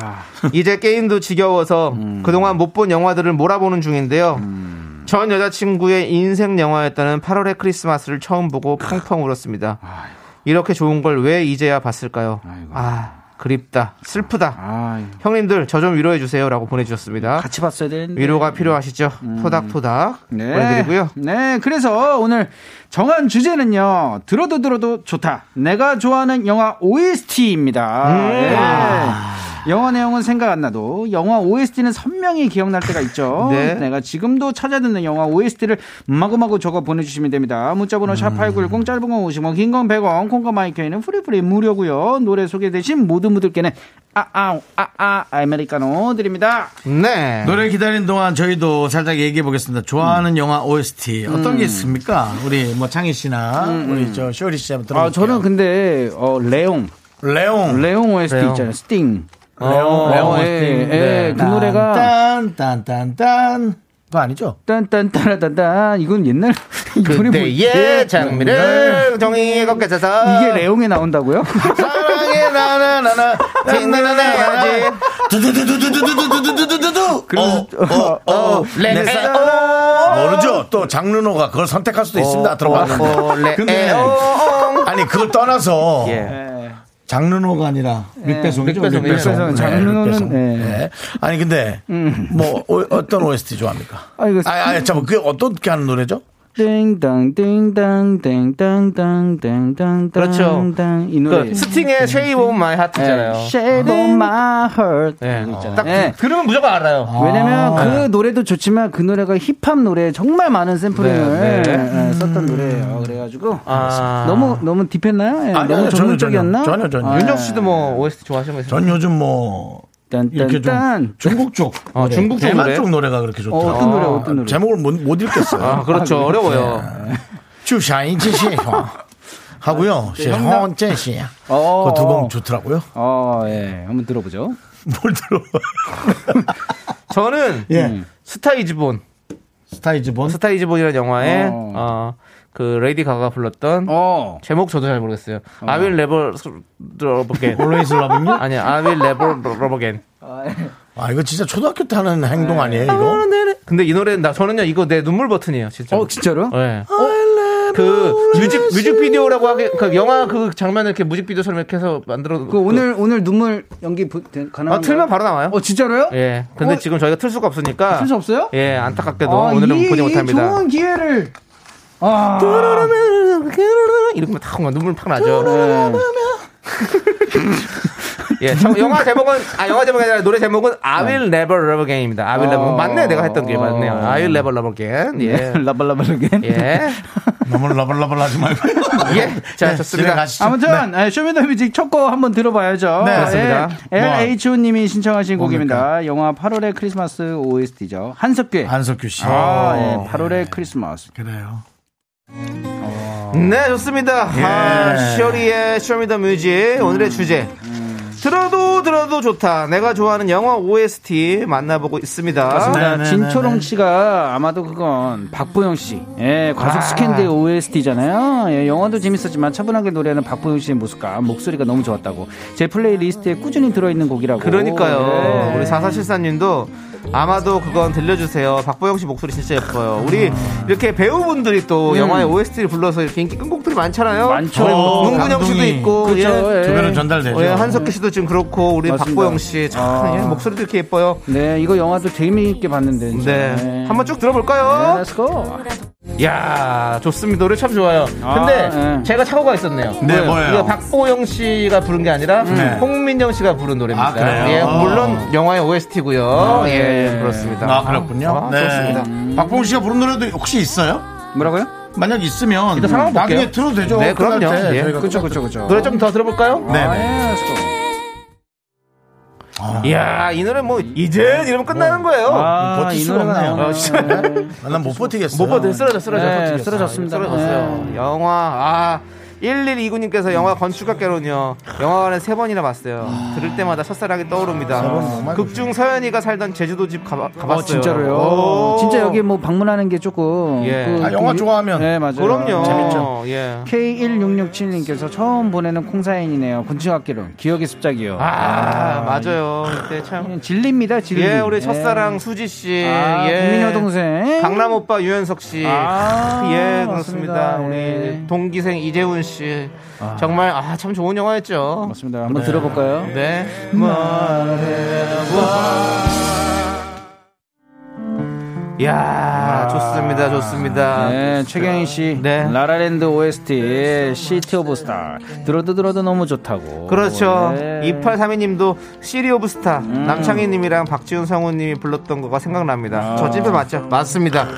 이제 게임도 지겨워서 음. 그동안 못 본 영화들을 몰아보는 중인데요. 음. 전 여자친구의 인생 영화였다는 팔월의 크리스마스를 처음 보고 펑펑 울었습니다. 아이고. 이렇게 좋은 걸 왜 이제야 봤을까요? 아이고. 아 그립다 슬프다. 아이고. 형님들 저 좀 위로해 주세요라고 보내주셨습니다. 같이 봤어야 되는데 위로가 필요하시죠? 음. 토닥토닥 네. 보내드리고요. 네, 그래서 오늘 정한 주제는요. 들어도 들어도 좋다. 내가 좋아하는 영화 오에스티입니다. 음. 네. 아. 영화 내용은 생각 안 나도 영화 오에스티는 선명히 기억날 때가 있죠. 네. 내가 지금도 찾아 듣는 영화 오에스티를 마구마구 적어 보내주시면 됩니다. 문자번호 샵팔구일공 음. 짧은 건 오십 원 긴 건 백 원 콩과 마이크에는 프리프리 무료고요. 노래 소개되신 모든 분들께는 아아아아 아, 아, 아메리카노 드립니다. 네. 노래 기다리는 동안 저희도 살짝 얘기해 보겠습니다. 좋아하는 음. 영화 오에스티 어떤 음. 게 있습니까? 우리 뭐 창희 씨나 음. 우리 저 쇼리 씨 한번 들어볼게요. 아, 저는 근데 어, 레옹 레옹 레옹 오에스티 레옹. 있잖아요. 스팅 레옹, 레옹, 예, 예, 그 노래가 딴, 딴, 딴, 딴, 그거 아니죠? 딴, 딴, 딴, 딴, 딴, 이건 옛날 이 노래 뭐? 예, 장미를 정의의 걷게 찾아서 이게 레옹에 나온다고요? 사랑해 나나나나 팅나나나야지 두두두두두두두두두두두두 어어어 레옹 모르죠? 또 장르노가 그걸 선택할 수도 있습니다. 들어봐. 근데 아니 그걸 떠나서. 장르노가 아니라 늑배송이죠. 늑배송. 장르노는. 네. 네. 아니 근데 음. 뭐 오, 어떤 오에스티 좋아합니까? 아 이거. 아 잠깐 그게 어떻게 하는 노래죠? 땡땅 땡땅 땡땅땅 땡땅땅. 그렇죠. 이 노래. 그 스팅의 Shape of My Heart잖아요. Shape of My Heart. 네. 어. 딱 네. 들으면 무조건 알아요. 아. 왜냐면 아. 그 노래도 좋지만 그 노래가 힙합 노래에 정말 많은 샘플링을 네. 네. 음. 썼던 노래예요. 그래가지고 아. 너무 너무 딥했나요? 네. 아니, 너무 전문적이었나? 전혀 전혀. 아. 윤정 씨도 뭐 오에스티 좋아하시는 거 있어요? 전 요즘 뭐. 이렇게 좀 중국 쪽, 아, 네. 중국 쪽 대만 노래? 쪽 노래가 그렇게 좋다. 어, 어떤 노래, 어떤 노래? 제목을 못, 못 읽겠어요. 아, 그렇죠. 아, 어려워요. 주샤인지시 하고요. 시헌젠시. 그 두 번 좋더라고요. 어, 예, 한번 들어보죠. 뭘 들어? 저는 예. 스타이즈본, 스타이즈본, 스타이즈본이라는 영화에. 어. 어. 그 레이디 가가 불렀던 어. 제목 저도 잘 모르겠어요. 어. I will never love again. Always love me? 아니야. I will never love again. 아 이거 진짜 초등학교 때 하는 행동 아니에요 이거? 아, 네네. 근데 이 노래는 나 저는요 이거 내 눈물 버튼이에요 진짜. 어 진짜로? 네. 어? 그 뮤직 뮤직비디오라고 하게 그 영화 그 장면을 이렇게 뮤직비디오처럼 이렇게 해서 만들어. 그 오늘 그, 오늘 눈물 연기 가능한가요? 아 틀면 바로 나와요. 어 진짜로요? 예. 근데 어? 지금 저희가 틀 수가 없으니까. 틀 수 없어요? 예. 안타깝게도 아, 오늘은 이, 보지 못합니다. 좋은 기회를. 아~ 이렇게 딱 눈물 팍 나죠. 네. 예, 영화 제목은 아 영화 제목이 아니라 노래 제목은 I Will Never Love Again입니다. I Will Never 맞네 내가 했던 게 맞네요. I Will Never Love Again. 예, Love Love Again. 예, 너무 Love Love 하지 말고. 예, 자 좋습니다. 아무튼 네. 쇼미더뮤직 첫 곡 한번 들어봐야죠. 네, 맞습니다. 엘에이치오님이 신청하신 곡입니다. 뭡니까? 영화 팔월의 크리스마스 오에스티죠. 한석규. 한석규 씨. 아, 예, 팔월의 네. 크리스마스. 그래요. 네 좋습니다. 예. 아, 쇼리의 쇼미더뮤직 오늘의 음. 주제 음. 들어도 들어도 좋다. 내가 좋아하는 영화 오에스티 만나보고 있습니다. 맞습니다. 네, 진초롱 씨가 아마도 그건 박보영 씨 예, 과속 아. 스캔들 오에스티잖아요. 예, 영화도 재밌었지만 차분하게 노래하는 박보영 씨의 모습과 목소리가 너무 좋았다고 제 플레이리스트에 꾸준히 들어있는 곡이라고. 그러니까요. 예. 우리 사사칠사님도 아마도 그건 들려주세요. 박보영 씨 목소리 진짜 예뻐요. 우리 이렇게 배우분들이 또 음. 영화의 오에스티를 불러서 이렇게 인기 끈 곡들이 많잖아요. 많죠. 어, 문근영 씨도 있고 그렇죠. 예. 두 배는 전달되죠. 예. 한석규 씨도 지금 그렇고 우리 맞습니다. 박보영 씨 참 아. 예. 목소리도 이렇게 예뻐요. 네, 이거 영화도 재미있게 봤는데. 진짜. 네, 한번 쭉 들어볼까요? 네, let's go. 야 좋습니다. 노래 참 좋아요. 근데 아, 네. 제가 착오가 있었네요. 네, 뭐예요? 이거 박보영 씨가 부른 게 아니라 네. 홍민정 씨가 부른 노래입니다. 아, 그래요? 예, 물론 영화의 오에스티고요. 네. 예, 그렇습니다. 아, 그렇군요. 아, 네. 좋습니다. 박보영 씨가 부른 노래도 혹시 있어요? 뭐라고요? 만약 있으면 일단 나중에 들어도 되죠. 네, 그럼요. 예. 그렇죠, 그렇죠, 그렇죠. 노래 좀 더 들어볼까요? 아, 네, 네. 예, 아. 이야, 이 노래 뭐, 이젠 이러면 끝나는 거예요. 아, 버틸 수가 없네요. 난 못 버티겠어요. 못 버텨. 쓰러져, 쓰러져. 네, 쓰러졌습니다. 쓰러졌어요. 네. 영화, 아. 일일이구 님께서 영화 건축학 개론이요. 영화관에 세 번이나 봤어요. 들을 때마다 첫사랑이 떠오릅니다. 극중 서연이가 살던 제주도 집 가봐, 가봤어요. 어, 진짜로요? 오. 진짜 여기 뭐 방문하는 게 조금. 예. 그, 아, 영화 그, 좋아하면. 네, 맞아요. 그럼요. 재밌죠. 예. 케이 일육육칠 님께서 처음 보내는 콩사연이네요. 건축학 개론. 기억의 습작이요. 아, 아 맞아요. 그때 참. 진리입니다, 진리. 예, 우리 첫사랑 예. 수지씨. 아, 예. 국민 여동생. 강남 오빠 유현석씨. 아, 예, 그렇습니다. 우리 예. 동기생 이재훈씨. 아. 정말 아, 참 좋은 영화였죠. 맞습니다. 한번 네. 들어볼까요? 네. 이야 좋습니다, 좋습니다. 네, 최경희 씨, 네. 라라랜드 오에스티 시티 오브 스타 들어도 들어도 너무 좋다고. 그렇죠. 네. 이팔삼이 님도 시리 오브 스타 음. 남창희님이랑 박지훈 성우님이 불렀던 거가 생각납니다. 아. 저 집에 맞죠? 맞습니다.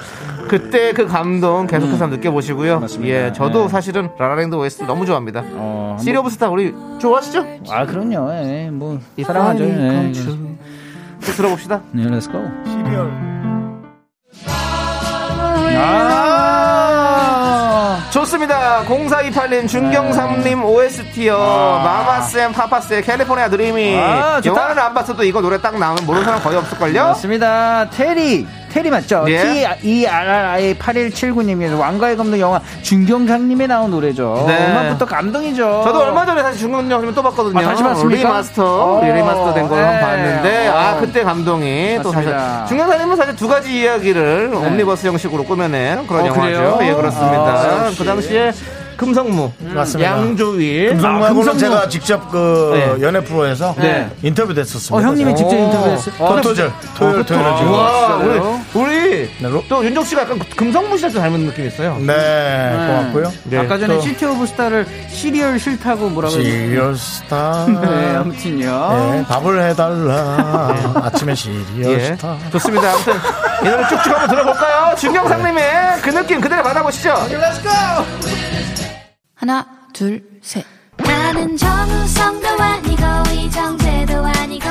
그때 그 감동 계속해서 음. 느껴보시고요. 맞습니다. 예, 저도 네. 사실은 라라랜드 오에스티 너무 좋아합니다. 어, 시리 오브 스타 우리 좋아하시죠? 아 그럼요. 예, 뭐 사랑하죠. 예, 또 들어봅시다. 네, Let's go. 십이월 아~ 좋습니다. 공사이팔 님, 준경삼님, 오에스티요. 아~ 마마쌤, 파파쌤, 캘리포니아 드림이. 아, 영화는 안 봤어도 이거 노래 딱 나오면 모르는 사람 거의 없을걸요? 맞습니다. 테리. 테리 맞죠? 예? 티 이 알 알 아이 팔일칠구 님이 왕가의 검도 영화 준경상님에 나온 노래죠. 네. 음악부터 감동이죠. 저도 얼마 전에 사실 준경상님 또 봤거든요. 아, 다시 봤습니까? 리마스터. 리마스터 된 걸 네. 봤는데 아 그때 감동이 맞습니다. 또 사실 준경상님은 사실 두 가지 이야기를 네. 옴니버스 형식으로 꾸며낸 그런 어, 영화죠. 예 그렇습니다. 아, 그 당시에 금성무, 음, 양조위. 금성무하고는 아, 제가 직접 그 네. 연예 프로에서 네. 인터뷰 됐었습니다. 어, 형님이 직접 인터뷰했어요? 토토절. 토요일, 토요일 지금. 와, 우리, 우리 네, 또 윤정 씨가 약간 금성무 씨한테 닮은 느낌이 있어요. 네, 네. 고맙고요. 네. 아까 전에 시티 오브 스타를 시리얼 싫다고 뭐라고 시리얼 그랬어요? 스타. 네, 아무튼요. 네, 밥을 해달라. 네. 아침에 시리얼 네. 스타. 좋습니다. 아무튼 이 노래 쭉쭉 한번 들어볼까요? 준경상님의 네. 그 느낌 그대로 받아보시죠. Let's go! 하나, 둘, 셋. 나는 정우성도 아니고 이정재도 아니고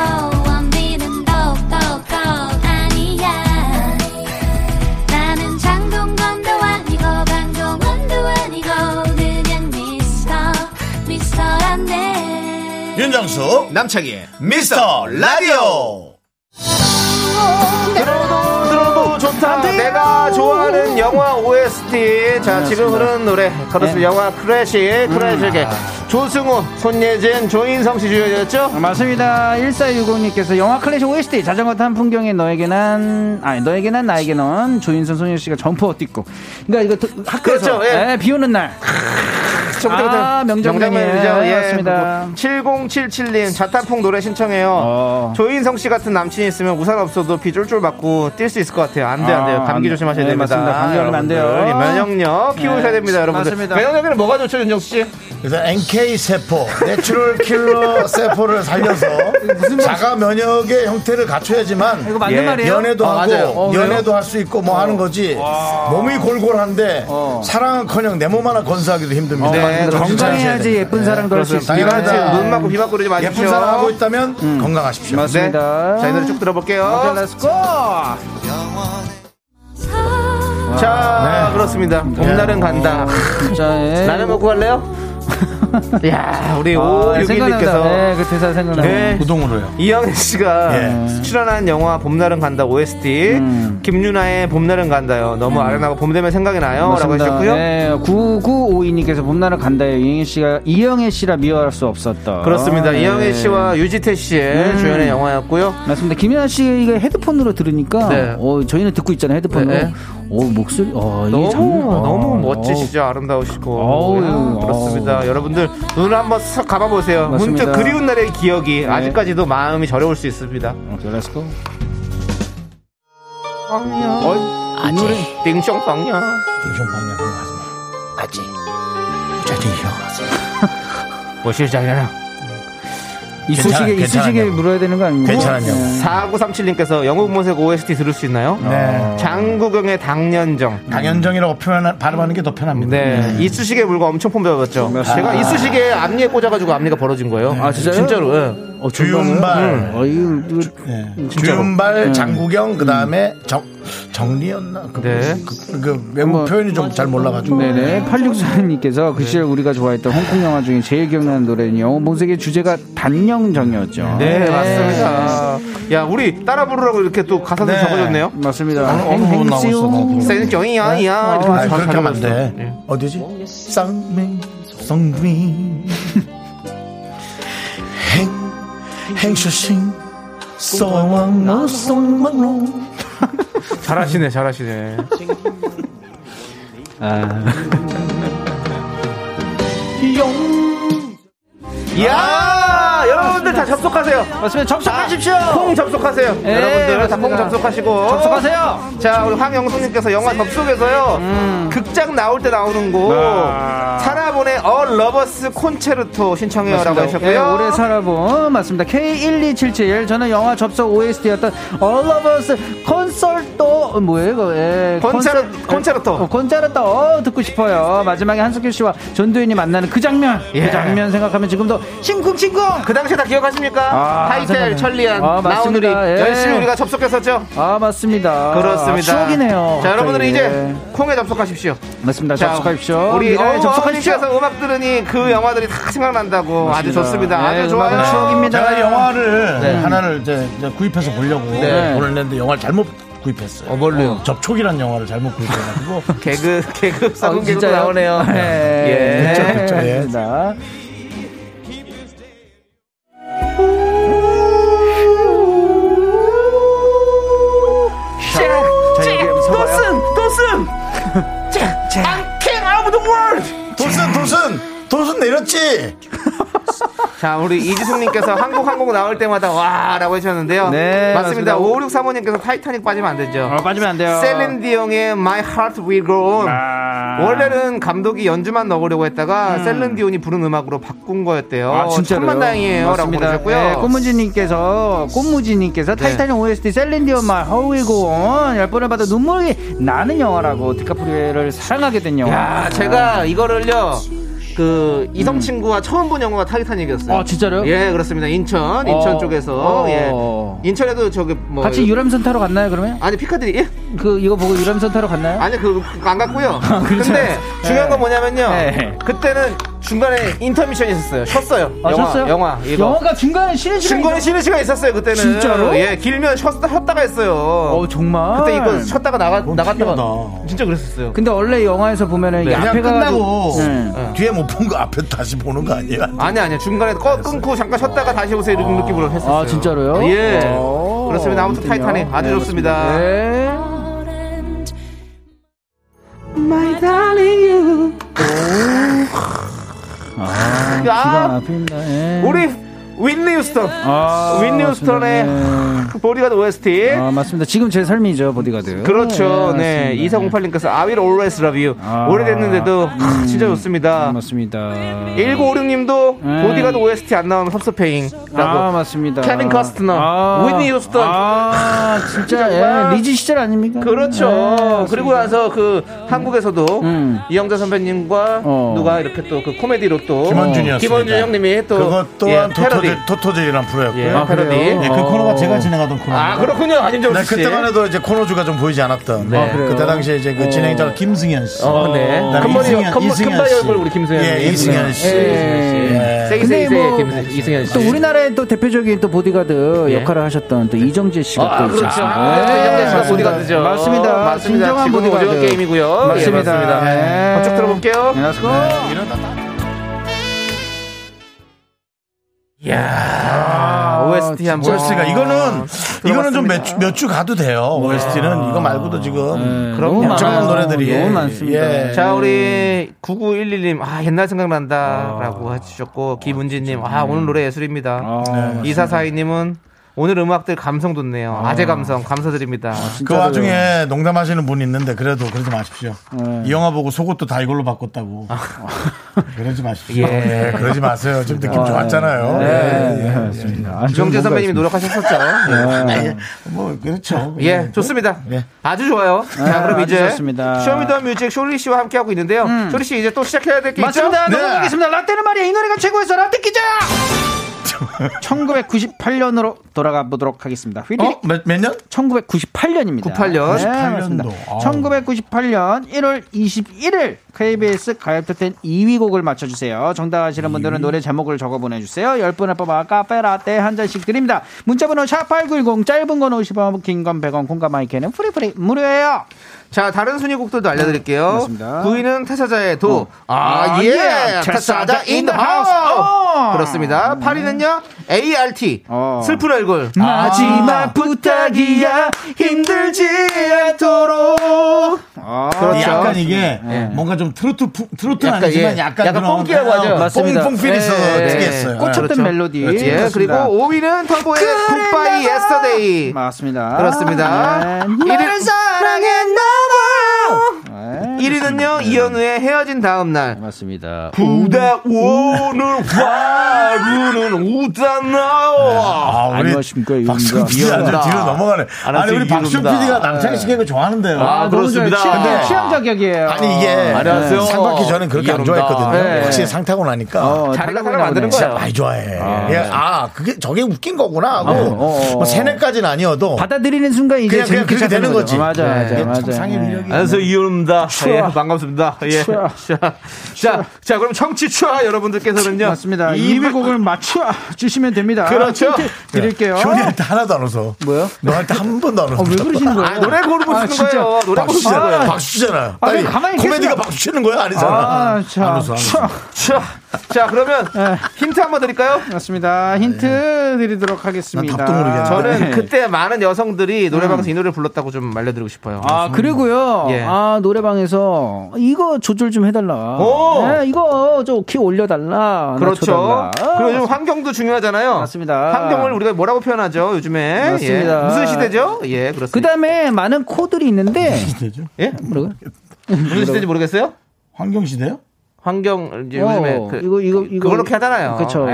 원빈은 더욱더 아니야. 나는 장동건도 아니고 강동원도 아니고 그냥 미스터 미스터란데. 윤정수 남창희의 미스터 라디오. 좋다. 내가 좋아하는 영화 오에스티. 자, 안녕하십니까. 지금 흐르는 노래. 그렇습니다. 네. 영화 크래시, 크래시게. 음. 조승우, 손예진, 조인성 씨 주연이었죠? 맞습니다. 일사육공 님께서 영화 클래식 오에스티. 자전거 탄 풍경에 너에게 난, 아니, 너에게 난, 나에게 넌. 조인성, 손예진 씨가 점퍼 띠고. 그러니까 이거 도, 학교에서. 그렇죠. 예. 예, 비 오는 날. 아, 명장면이죠. 예, 맞습니다. 칠공칠칠 님 자탄풍 노래 신청해요. 어. 조인성 씨 같은 남친이 있으면 우산 없어도 비 쫄쫄 맞고 뛸 수 있을 것 같아요. 안 돼, 안 돼요. 감기 아, 조심하셔야 네, 됩니다. 맞습니다. 감기 얼마 안 돼요. 예, 면역력 키우셔야 네. 됩니다, 여러분들. 맞습니다. 면역력에는 뭐가 좋죠, 윤정 씨? 그래서 엔케이 세포, 내추럴 킬러 세포를 살려서 자가 면역의 형태를 갖춰야지만 이거 맞는 예. 말이에요? 연애도 아, 하고 어, 연애도 할 수 있고 뭐 어. 하는 거지. 와. 몸이 골골한데 어. 사랑은커녕 내 몸 하나 건사하기도 힘듭니다. 어. 네. 네, 건강해야지 예쁜 네. 사랑도 할 수 있습니다. 네. 눈 맞고 비 맞고 그러지 마십시오. 예쁜 사랑하고 있다면 음. 건강하십시오. 맞습니다. 네. 자, 이 노래 쭉 들어볼게요. 오케이, 렛츠고. 자, 네. 그렇습니다. 봄날은 간다. 진짜, 예. 라면 먹고 갈래요? 야, 우리 오육일 님께서 네, 그 대사 생각나요. 네. 우동으로요. 이영애 씨가 예. 출연한 영화 봄날은 간다 오에스티 음. 김유나의 봄날은 간다요. 너무 음. 아련하고 봄 되면 생각이 나요. 맞습니다. 라고 하셨고요. 네, 구구오이 님께서 봄날은 간다요. 이영애 씨가 이영애 씨라 미워할 수 없었다. 그렇습니다. 네. 이영애 씨와 유지태 씨의 음. 주연의 영화였고요. 맞습니다. 김유나 씨가 헤드폰으로 들으니까 네. 어, 저희는 듣고 있잖아요. 헤드폰으로. 네. 오, 목소리 어, 너무 장... 너무 멋지시죠. 오. 아름다우시고. 오. 오. 그렇습니다. 오. 여러분들 눈을 한번 싹 감아보세요. 문득 그리운 날의 기억이 네. 아직까지도 마음이 저려올 수 있습니다. 오케이, 렛츠고. 어, 아니. 띵숑빵야. 띵숑빵야 그거 하지 마. 아지. 진짜 띵숑. 보실장이랑. 이쑤시개 이쑤시개 물어야 되는 거 아닙니까? 괜찮아요. 사구삼칠님께서 영웅모색 오에스티 들을 수 있나요? 네. 장국영의 당년정. 당년정이라고 표현 발음하는 게 더 편합니다. 네. 네. 이쑤시개 물고 엄청 폼배웠죠. 아. 제가 이쑤시개 앞니에 꽂아가지고 앞니가 벌어진 거예요. 네. 아 진짜요? 진짜로. 네. 어, 주윤발. 응. 주, 네. 주윤발, 장국영 그다음에 정 정리였나? 그, 네. 그, 그 외국 뭐, 표현이 좀 잘 몰라가지고. 네네. 팔육사님께서 그 시절 우리가 좋아했던 홍콩 영화 중에 제일 기억나는 노래는 영웅본색의 주제가 단년정이었죠. 네, 네 맞습니다. 네. 야 우리 따라 부르라고 이렇게 또 가사를 네. 적어줬네요. 맞습니다. 행행지웅 센정이야야. 그렇게 하면 안 돼. 어디지? 쌍민 성민 행 행수신 소왕나 송망로 잘하시네 잘하시네. 아. 이야 여러분들 다 접속하세요. 맞습니다. 접속하십시오. 아, 콩 접속하세요. 네, 여러분들 다 콩 접속하시고 접속하세요. 자 우리 황영숙님께서 영화 접속에서요 음. 극장 나올 때 나오는 곡 아. 사라본의 All Lovers 콘체르토 신청해요라고 하셨고요. 네, 올해 사라본 맞습니다. 케이 일이칠칠 저는 영화 접속 오에스티였던 All Lovers 콘솔토 뭐예요 이거 예, 콘체르, 콘체, 콘체르토 어, 콘체르토 어, 듣고 싶어요. 마지막에 한석규 씨와 전도연이 만나는 그 장면 예. 그 장면 생각하면 지금도 심쿵심쿵 그 당시 다 기억하십니까? 타이텔 아, 천리안 아, 나온누리 예. 열심히 우리가 접속했었죠. 아 맞습니다. 그렇습니다. 아, 추억이네요. 자 여러분들은 이제 예. 콩에 접속하십시오. 맞습니다. 자, 접속하십시오. 우리 어, 접속하십시오. 음악 들으니 그 영화들이 다 생각난다고 맞습니다. 아주 좋습니다. 네, 아주 좋아요. 추억입니다. 제가 영화를 네. 하나를 이제, 이제 구입해서 보려고 네. 오늘 냈는데 영화를 잘못 구입했어요. 어, 뭘로요? 어, 접촉이란 영화를 잘못 구입해가지고 개그 개그 싸운 게 또 나오네요. 예. 그렇죠. 예. I'm king of the world. 도순 도순 도순 내렸지. 자 우리 이지숙님께서 한국 한국 나올 때마다 와라고 하셨는데요. 네 맞습니다. 오육삼오님께서 타이타닉 빠지면 안 되죠. 어, 빠지면 안 돼요. 셀린 디옹의 My Heart Will Go On. 아~ 원래는 감독이 연주만 넣으려고 했다가 음. 셀린 디옹이 부른 음악으로 바꾼 거였대요. 아, 진짜로요? 천만 다행이에요라고 보내셨고요. 네, 꽃무지님께서 꽃무지님께서 네. 타이타닉 오에스티 셀린 디옹 My Heart Will Go On 열 번을 봐도 눈물이 나는 영화라고 디카프리오를 사랑하게 된 영화. 야 제가 이거를요. 그 이성 친구와 음. 처음 본 영화가 타이타닉이었어요. 아 진짜요? 예 그렇습니다. 인천 인천 어. 쪽에서 어. 예. 인천에도 저기 뭐 같이 유람선 타러 갔나요 그러면? 아니 피카디리 예? 그 이거 보고 유람선 타러 갔나요? 아니 그 안 갔고요. 아, 근데 중요한 건 뭐냐면요. 네. 그때는 중간에 인터미션이 있었어요. 쉬었어요. 아, 영화, 쉬었어요? 영화 이거. 영화가 중간에 쉬는 시간 중간에 쉬는 시간 있었어요 그때는. 진짜로? 예 길면 쉬었다 쉬었다가 했어요. 어 정말. 그때 이거 쉬었다가 나가 나갔다가 진짜 그랬었어요. 근데 원래 영화에서 보면은 네. 앞에 끝나고 네. 네. 뒤에 못 본 거 앞에 다시 보는 거 아니에요? 아니 아니요 중간에 꺼 끊고 잠깐 쉬었다가 다시 오세요 이런 아, 느낌으로 했었어요. 아 진짜로요? 예. 오, 그렇습니다. 아무튼 그렇군요. 타이타닉 아주 네, 좋습니다. 네. My darling you. 아, 야, 우리 윈니 휴스턴, 아, 윈니 휴스턴의 보디가드 오에스티. 아, 맞습니다. 지금 제 삶이죠, 보디가드. 그렇죠. 네, 네. 이사공팔님께서 I will always love you. 아, 오래됐는데도 음, 진짜 좋습니다. 아, 맞습니다. 일구오육님도 네. 보디가드 오에스티 안 나오면 섭섭해잉라고. 아, 맞습니다. 케빈 커스트너, 아, 윈니 휴스턴. 아, 진짜 예, 리즈 시절 아닙니까? 그렇죠. 네, 그리고 나서 그 한국에서도 음. 이영자 선배님과 어. 누가 이렇게 또 그 코미디로 또 김원준이었습니다. 김원준 형님이 또 그것 또한 예, 패러디. 토토질이란 프로였고요. 예, 아, 패러디. 예, 그 코너가 제가 진행하던 코너. 아 그렇군요. 안정주 씨. 네, 그때만 해도 이제 코너주가 좀 보이지 않았던. 네. 아, 그때 당시에 이제 그 진행자 김승현 씨. 어, 네. 금발이 금발이 얼굴 우리 김승현. 예, 이승현 씨. 예. 세기세기 김승현 씨. 이승현 씨. 또 우리나라의 또 대표적인 또 보디가드 예. 역할을 하셨던 또 이정재 씨가 또 있었죠. 이정재 씨가 보디가드죠. 맞습니다. 맞습니다. 진정한 보디가드 게임이고요. 맞습니다. 쭉 들어볼게요. 안녕하세요. 야 아, 오에스티 한번 오에스티가 이거는 이거는 좀 몇 주 몇 주 가도 돼요. 와. 오에스티는 이거 말고도 지금 그런 엄청난 노래들이 너무 많습니다. 예. 자 우리 구구일일님 아 옛날 생각난다라고 아. 해주셨고 김은진님 아 오늘 노래 예술입니다. 아, 네. 이사사이님은 오늘 음악들 감성 좋네요. 아. 아재 감성 감사드립니다. 아, 그 와중에 농담하시는 분 있는데 그래도 그러지 마십시오. 네. 이 영화 보고 속옷도 다 이걸로 바꿨다고. 아. 그러지 마십시오. 예. 예, 그러지 마세요. 지금 느낌 아, 좋았잖아요. 네. 예. 예. 예. 아, 정재 선배님이 노력하셨었죠. 예. 예. 뭐 그렇죠. 예, 예. 좋습니다. 예. 아주 좋아요. 아, 자, 그럼 이제 좋습니다. 쇼미더뮤직 쇼리 씨와 함께 하고 있는데요. 음. 쇼리 씨 이제 또 시작해야 될 게 있죠. 맞습니다. 넘어가겠습니다. 네. 라떼는 말이야 이 노래가 최고였어. 라떼 기자. 천구백구십팔 년으로 돌아가 보도록 하겠습니다. 어? 몇, 몇 년? 천구백구십팔 년입니다. 구십팔 년? 네, 구십팔 년도. 천구백구십팔 년 일월 이십일일 케이비에스 가입톱텐 이 위 곡을 맞춰주세요. 정답하시는 분들은 노래 제목을 적어 보내주세요. 열 분을 뽑아 카페라떼 한 잔씩 드립니다. 문자번호 샵팔구일공 짧은 건 오십 원 긴 건 백 원 공감 마이크는 프리프리 무료예요. 자, 다른 순위 곡들도 알려드릴게요. 구 위는 태사자의 도. 어. 아, 아, 예. 예. 태사자 인 더 하우스. 어. 그렇습니다. 팔 위는요, 에이알티. 어. 슬픈 얼굴. 아. 마지막 부탁이야, 힘들지 않도록. 아. 그렇죠. 약간 이게 네. 뭔가 좀 트로트, 트로트는 약간, 아니지만 예. 약간, 약간 뽕기라고 하죠. 맞습니다. 뽕뽕필이 있어서 특이했어요. 꽂혔던 멜로디. 그렇죠. 예. 그리고 오 위는 터보의 굿바이 예스터데이. 맞습니다. 그렇습니다. 나를 사랑했나? 일 위는요 네. 이현우의 헤어진 다음 날. 맞습니다. 그대 오늘 화구는 웃잖아. 안녕하십니까 박수 피디 아주 뒤로 넘어가네. 아니 우리 박수 피디가 남창희 씨 개그 좋아하는데요. 아 그렇습니다. 근데 취향 저격이에요. 아니 이게 안녕하세요. 상 받기 전엔 그렇게 안 좋아했거든요. 네. 확실히 상 타고 나니까 자기가 사람 만드는 거야. 많이 좋아해. 아, 예. 아 그게 저게 웃긴 거구나 하고 아, 어, 어. 뭐 세뇌까지는 아니어도 받아들이는 순간 이제 그냥, 그냥 그렇게 되는 거지. 맞아 맞아. 상의 능력이. 안녕하세요 이현우입니다. 예, 반갑습니다. 예. 추아. 자, 추아. 자, 그럼 청취 추아 여러분들께서는요. 맞습니다. 이 위 곡을 맞춰 주시면 됩니다. 그렇죠. 드릴게요. 쇼리한테 하나도 안 웃어. 뭐요? 너한테 한 번도 안 웃어. 아, 왜 그러시는 거예요? 아, 노래 고르고 아, 쓰는 거예요. 노래 고르고 쓰는 거예요. 박수 치잖아요. 아니, 가만히 코미디가 박수 치는 거야? 아니잖아. 아, 자. 안 웃어, 안 추아. 추아. 자, 그러면 네. 힌트 한번 드릴까요? 맞습니다. 힌트 네. 드리도록 하겠습니다. 답도 모르겠는데. 저는 네. 그때 많은 여성들이 노래방에서 음. 이 노래를 불렀다고 좀 알려드리고 싶어요. 아, 그리고요. 예. 아, 노래방에서 이거 조절 좀 해달라. 네, 이거 저 키 올려달라. 그렇죠. 그리고 요즘 환경도 중요하잖아요. 맞습니다. 환경을 우리가 뭐라고 표현하죠? 요즘에 맞습니다. 예. 무슨 시대죠? 예, 그렇습니다. 그다음에 많은 코들이 있는데 무슨 시대죠? 예, 모르 무슨 시대인지 모르겠어요? 환경 시대요? 환경 이제 오, 요즘에 그, 이거 이거 이거 그렇게 하잖아요. 그렇죠.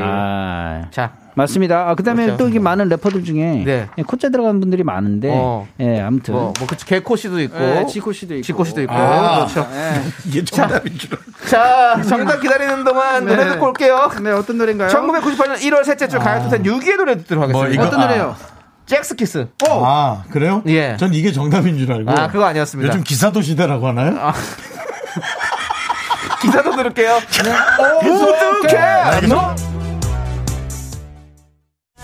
아. 자. 맞습니다. 아, 그다음에 그렇죠. 또 이게 많은 래퍼들 중에 네. 예, 코자 들어간 분들이 많은데, 어. 예, 아무튼 뭐, 뭐 그치, 개코씨도 있고, 예, 지코씨도 있고, 지코씨도 있고, 아, 그렇죠. 예. 이게 정답인 줄. 자, 정답 기다리는 동안 네. 노래 듣고 올게요. 네, 어떤 노래인가요? 천구백구십팔 년 일월 셋째 주 아. 가요톱텐 육 위의 노래 듣도록 하겠습니다. 뭐 이거, 어떤 노래요? 아. 잭스키스. 오. 아, 그래요? 예. 전 이게 정답인 줄 알고. 아, 그거 아니었습니다. 요즘 기사도 시대라고 하나요? 아. 기사도 들을게요. 어떻게?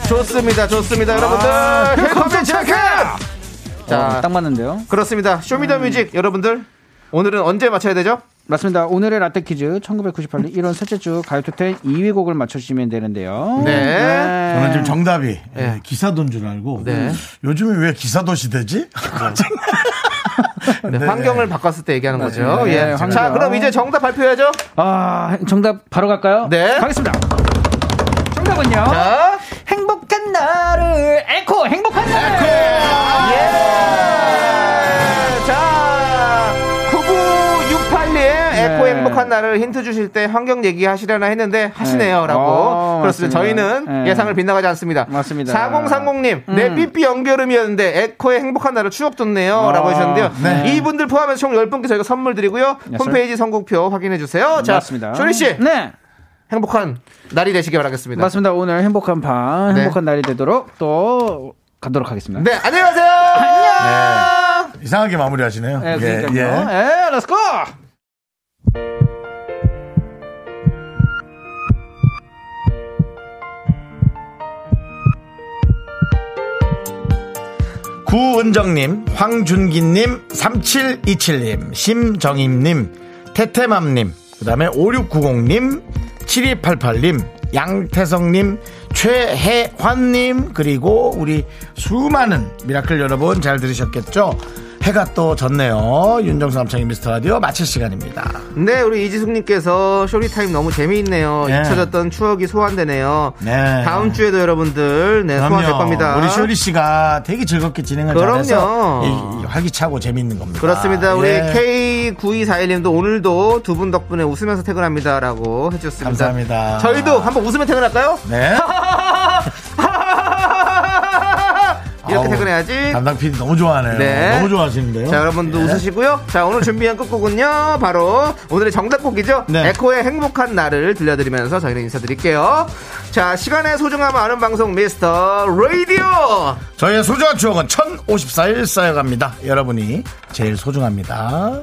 좋습니다, 좋습니다, 아, 여러분들. 컴퓨터 체크! 자, 딱 맞는데요. 그렇습니다. 쇼미더뮤직 음. 여러분들 오늘은 언제 맞춰야 되죠? 맞습니다. 오늘의 라떼 퀴즈 천구백구십팔 년 일월 셋째 주 가요톱텐 이 위 곡을 맞춰주시면 되는데요. 네. 네. 저는 지금 정답이 네. 기사도인 줄 알고 네. 요즘에 왜 기사도 시대지? 네, 환경을 바꿨을 때 얘기하는 거죠. 네, 네, 예. 네, 자, 그럼 이제 정답 발표해야죠. 아, 정답 바로 갈까요? 네. 가겠습니다. 정답은요. 자. 행복한 나를 에코 행복한 나를 에코 예. 자 구구육팔 님 에코 네. 행복한 나를 힌트 주실 때 환경 얘기하시려나 했는데 하시네요 네. 라고. 그렇습니다. 맞습니다. 저희는 네. 예상을 빗나가지 않습니다. 맞습니다. 사공삼공 님 음. 내 삐삐 연결음이었는데 에코의 행복한 나를 추억 돋네요 아. 라고 하셨는데요. 네. 이분들 포함해서 총 열 분께 저희가 선물 드리고요. 예스. 홈페이지 선곡표 확인해 주세요. 자, 쇼리씨 네 행복한 날이 되시기 바라겠습니다. 맞습니다. 오늘 행복한 밤, 네. 행복한 날이 되도록 또 가도록 하겠습니다. 네, 안녕히 가세요. 안녕. 네. 이상하게 마무리하시네요. 네, 그러니까요. 예, 예. 예, 렛츠고. 구은정님, 황준기님, 삼칠이칠님, 심정임님, 태태맘님, 그 다음에 오육구공님, 칠이팔팔님, 양태성님, 최혜환님, 그리고 우리 수많은 미라클 여러분 잘 들으셨겠죠? 해가 또 졌네요. 윤정수 남창희 미스터라디오 마칠 시간입니다. 네, 우리 이지숙님께서 쇼리타임 너무 재미있네요. 네. 잊혀졌던 추억이 소환되네요. 네. 다음 주에도 여러분들 네, 소환될 겁니다. 우리 쇼리씨가 되게 즐겁게 진행을 그럼요. 잘해서 이, 이 활기차고 재미있는 겁니다. 그렇습니다. 우리 예. 케이 구이사일 님도 오늘도 두 분 덕분에 웃으면서 퇴근합니다 라고 해주셨습니다. 감사합니다. 저희도 한번 웃으면 퇴근할까요? 네. 이렇게 아우, 퇴근해야지. 담당 피디 너무 좋아하네요. 네. 너무 좋아하시는데요. 자, 여러분도 예. 웃으시고요. 자, 오늘 준비한 끝곡은요. 바로 오늘의 정답곡이죠. 네. 에코의 행복한 날을 들려드리면서 저희는 인사드릴게요. 자, 시간의 소중함 아는 방송 미스터 라디오. 저희의 소중한 추억은 천오십사 일 쌓여갑니다. 여러분이 제일 소중합니다.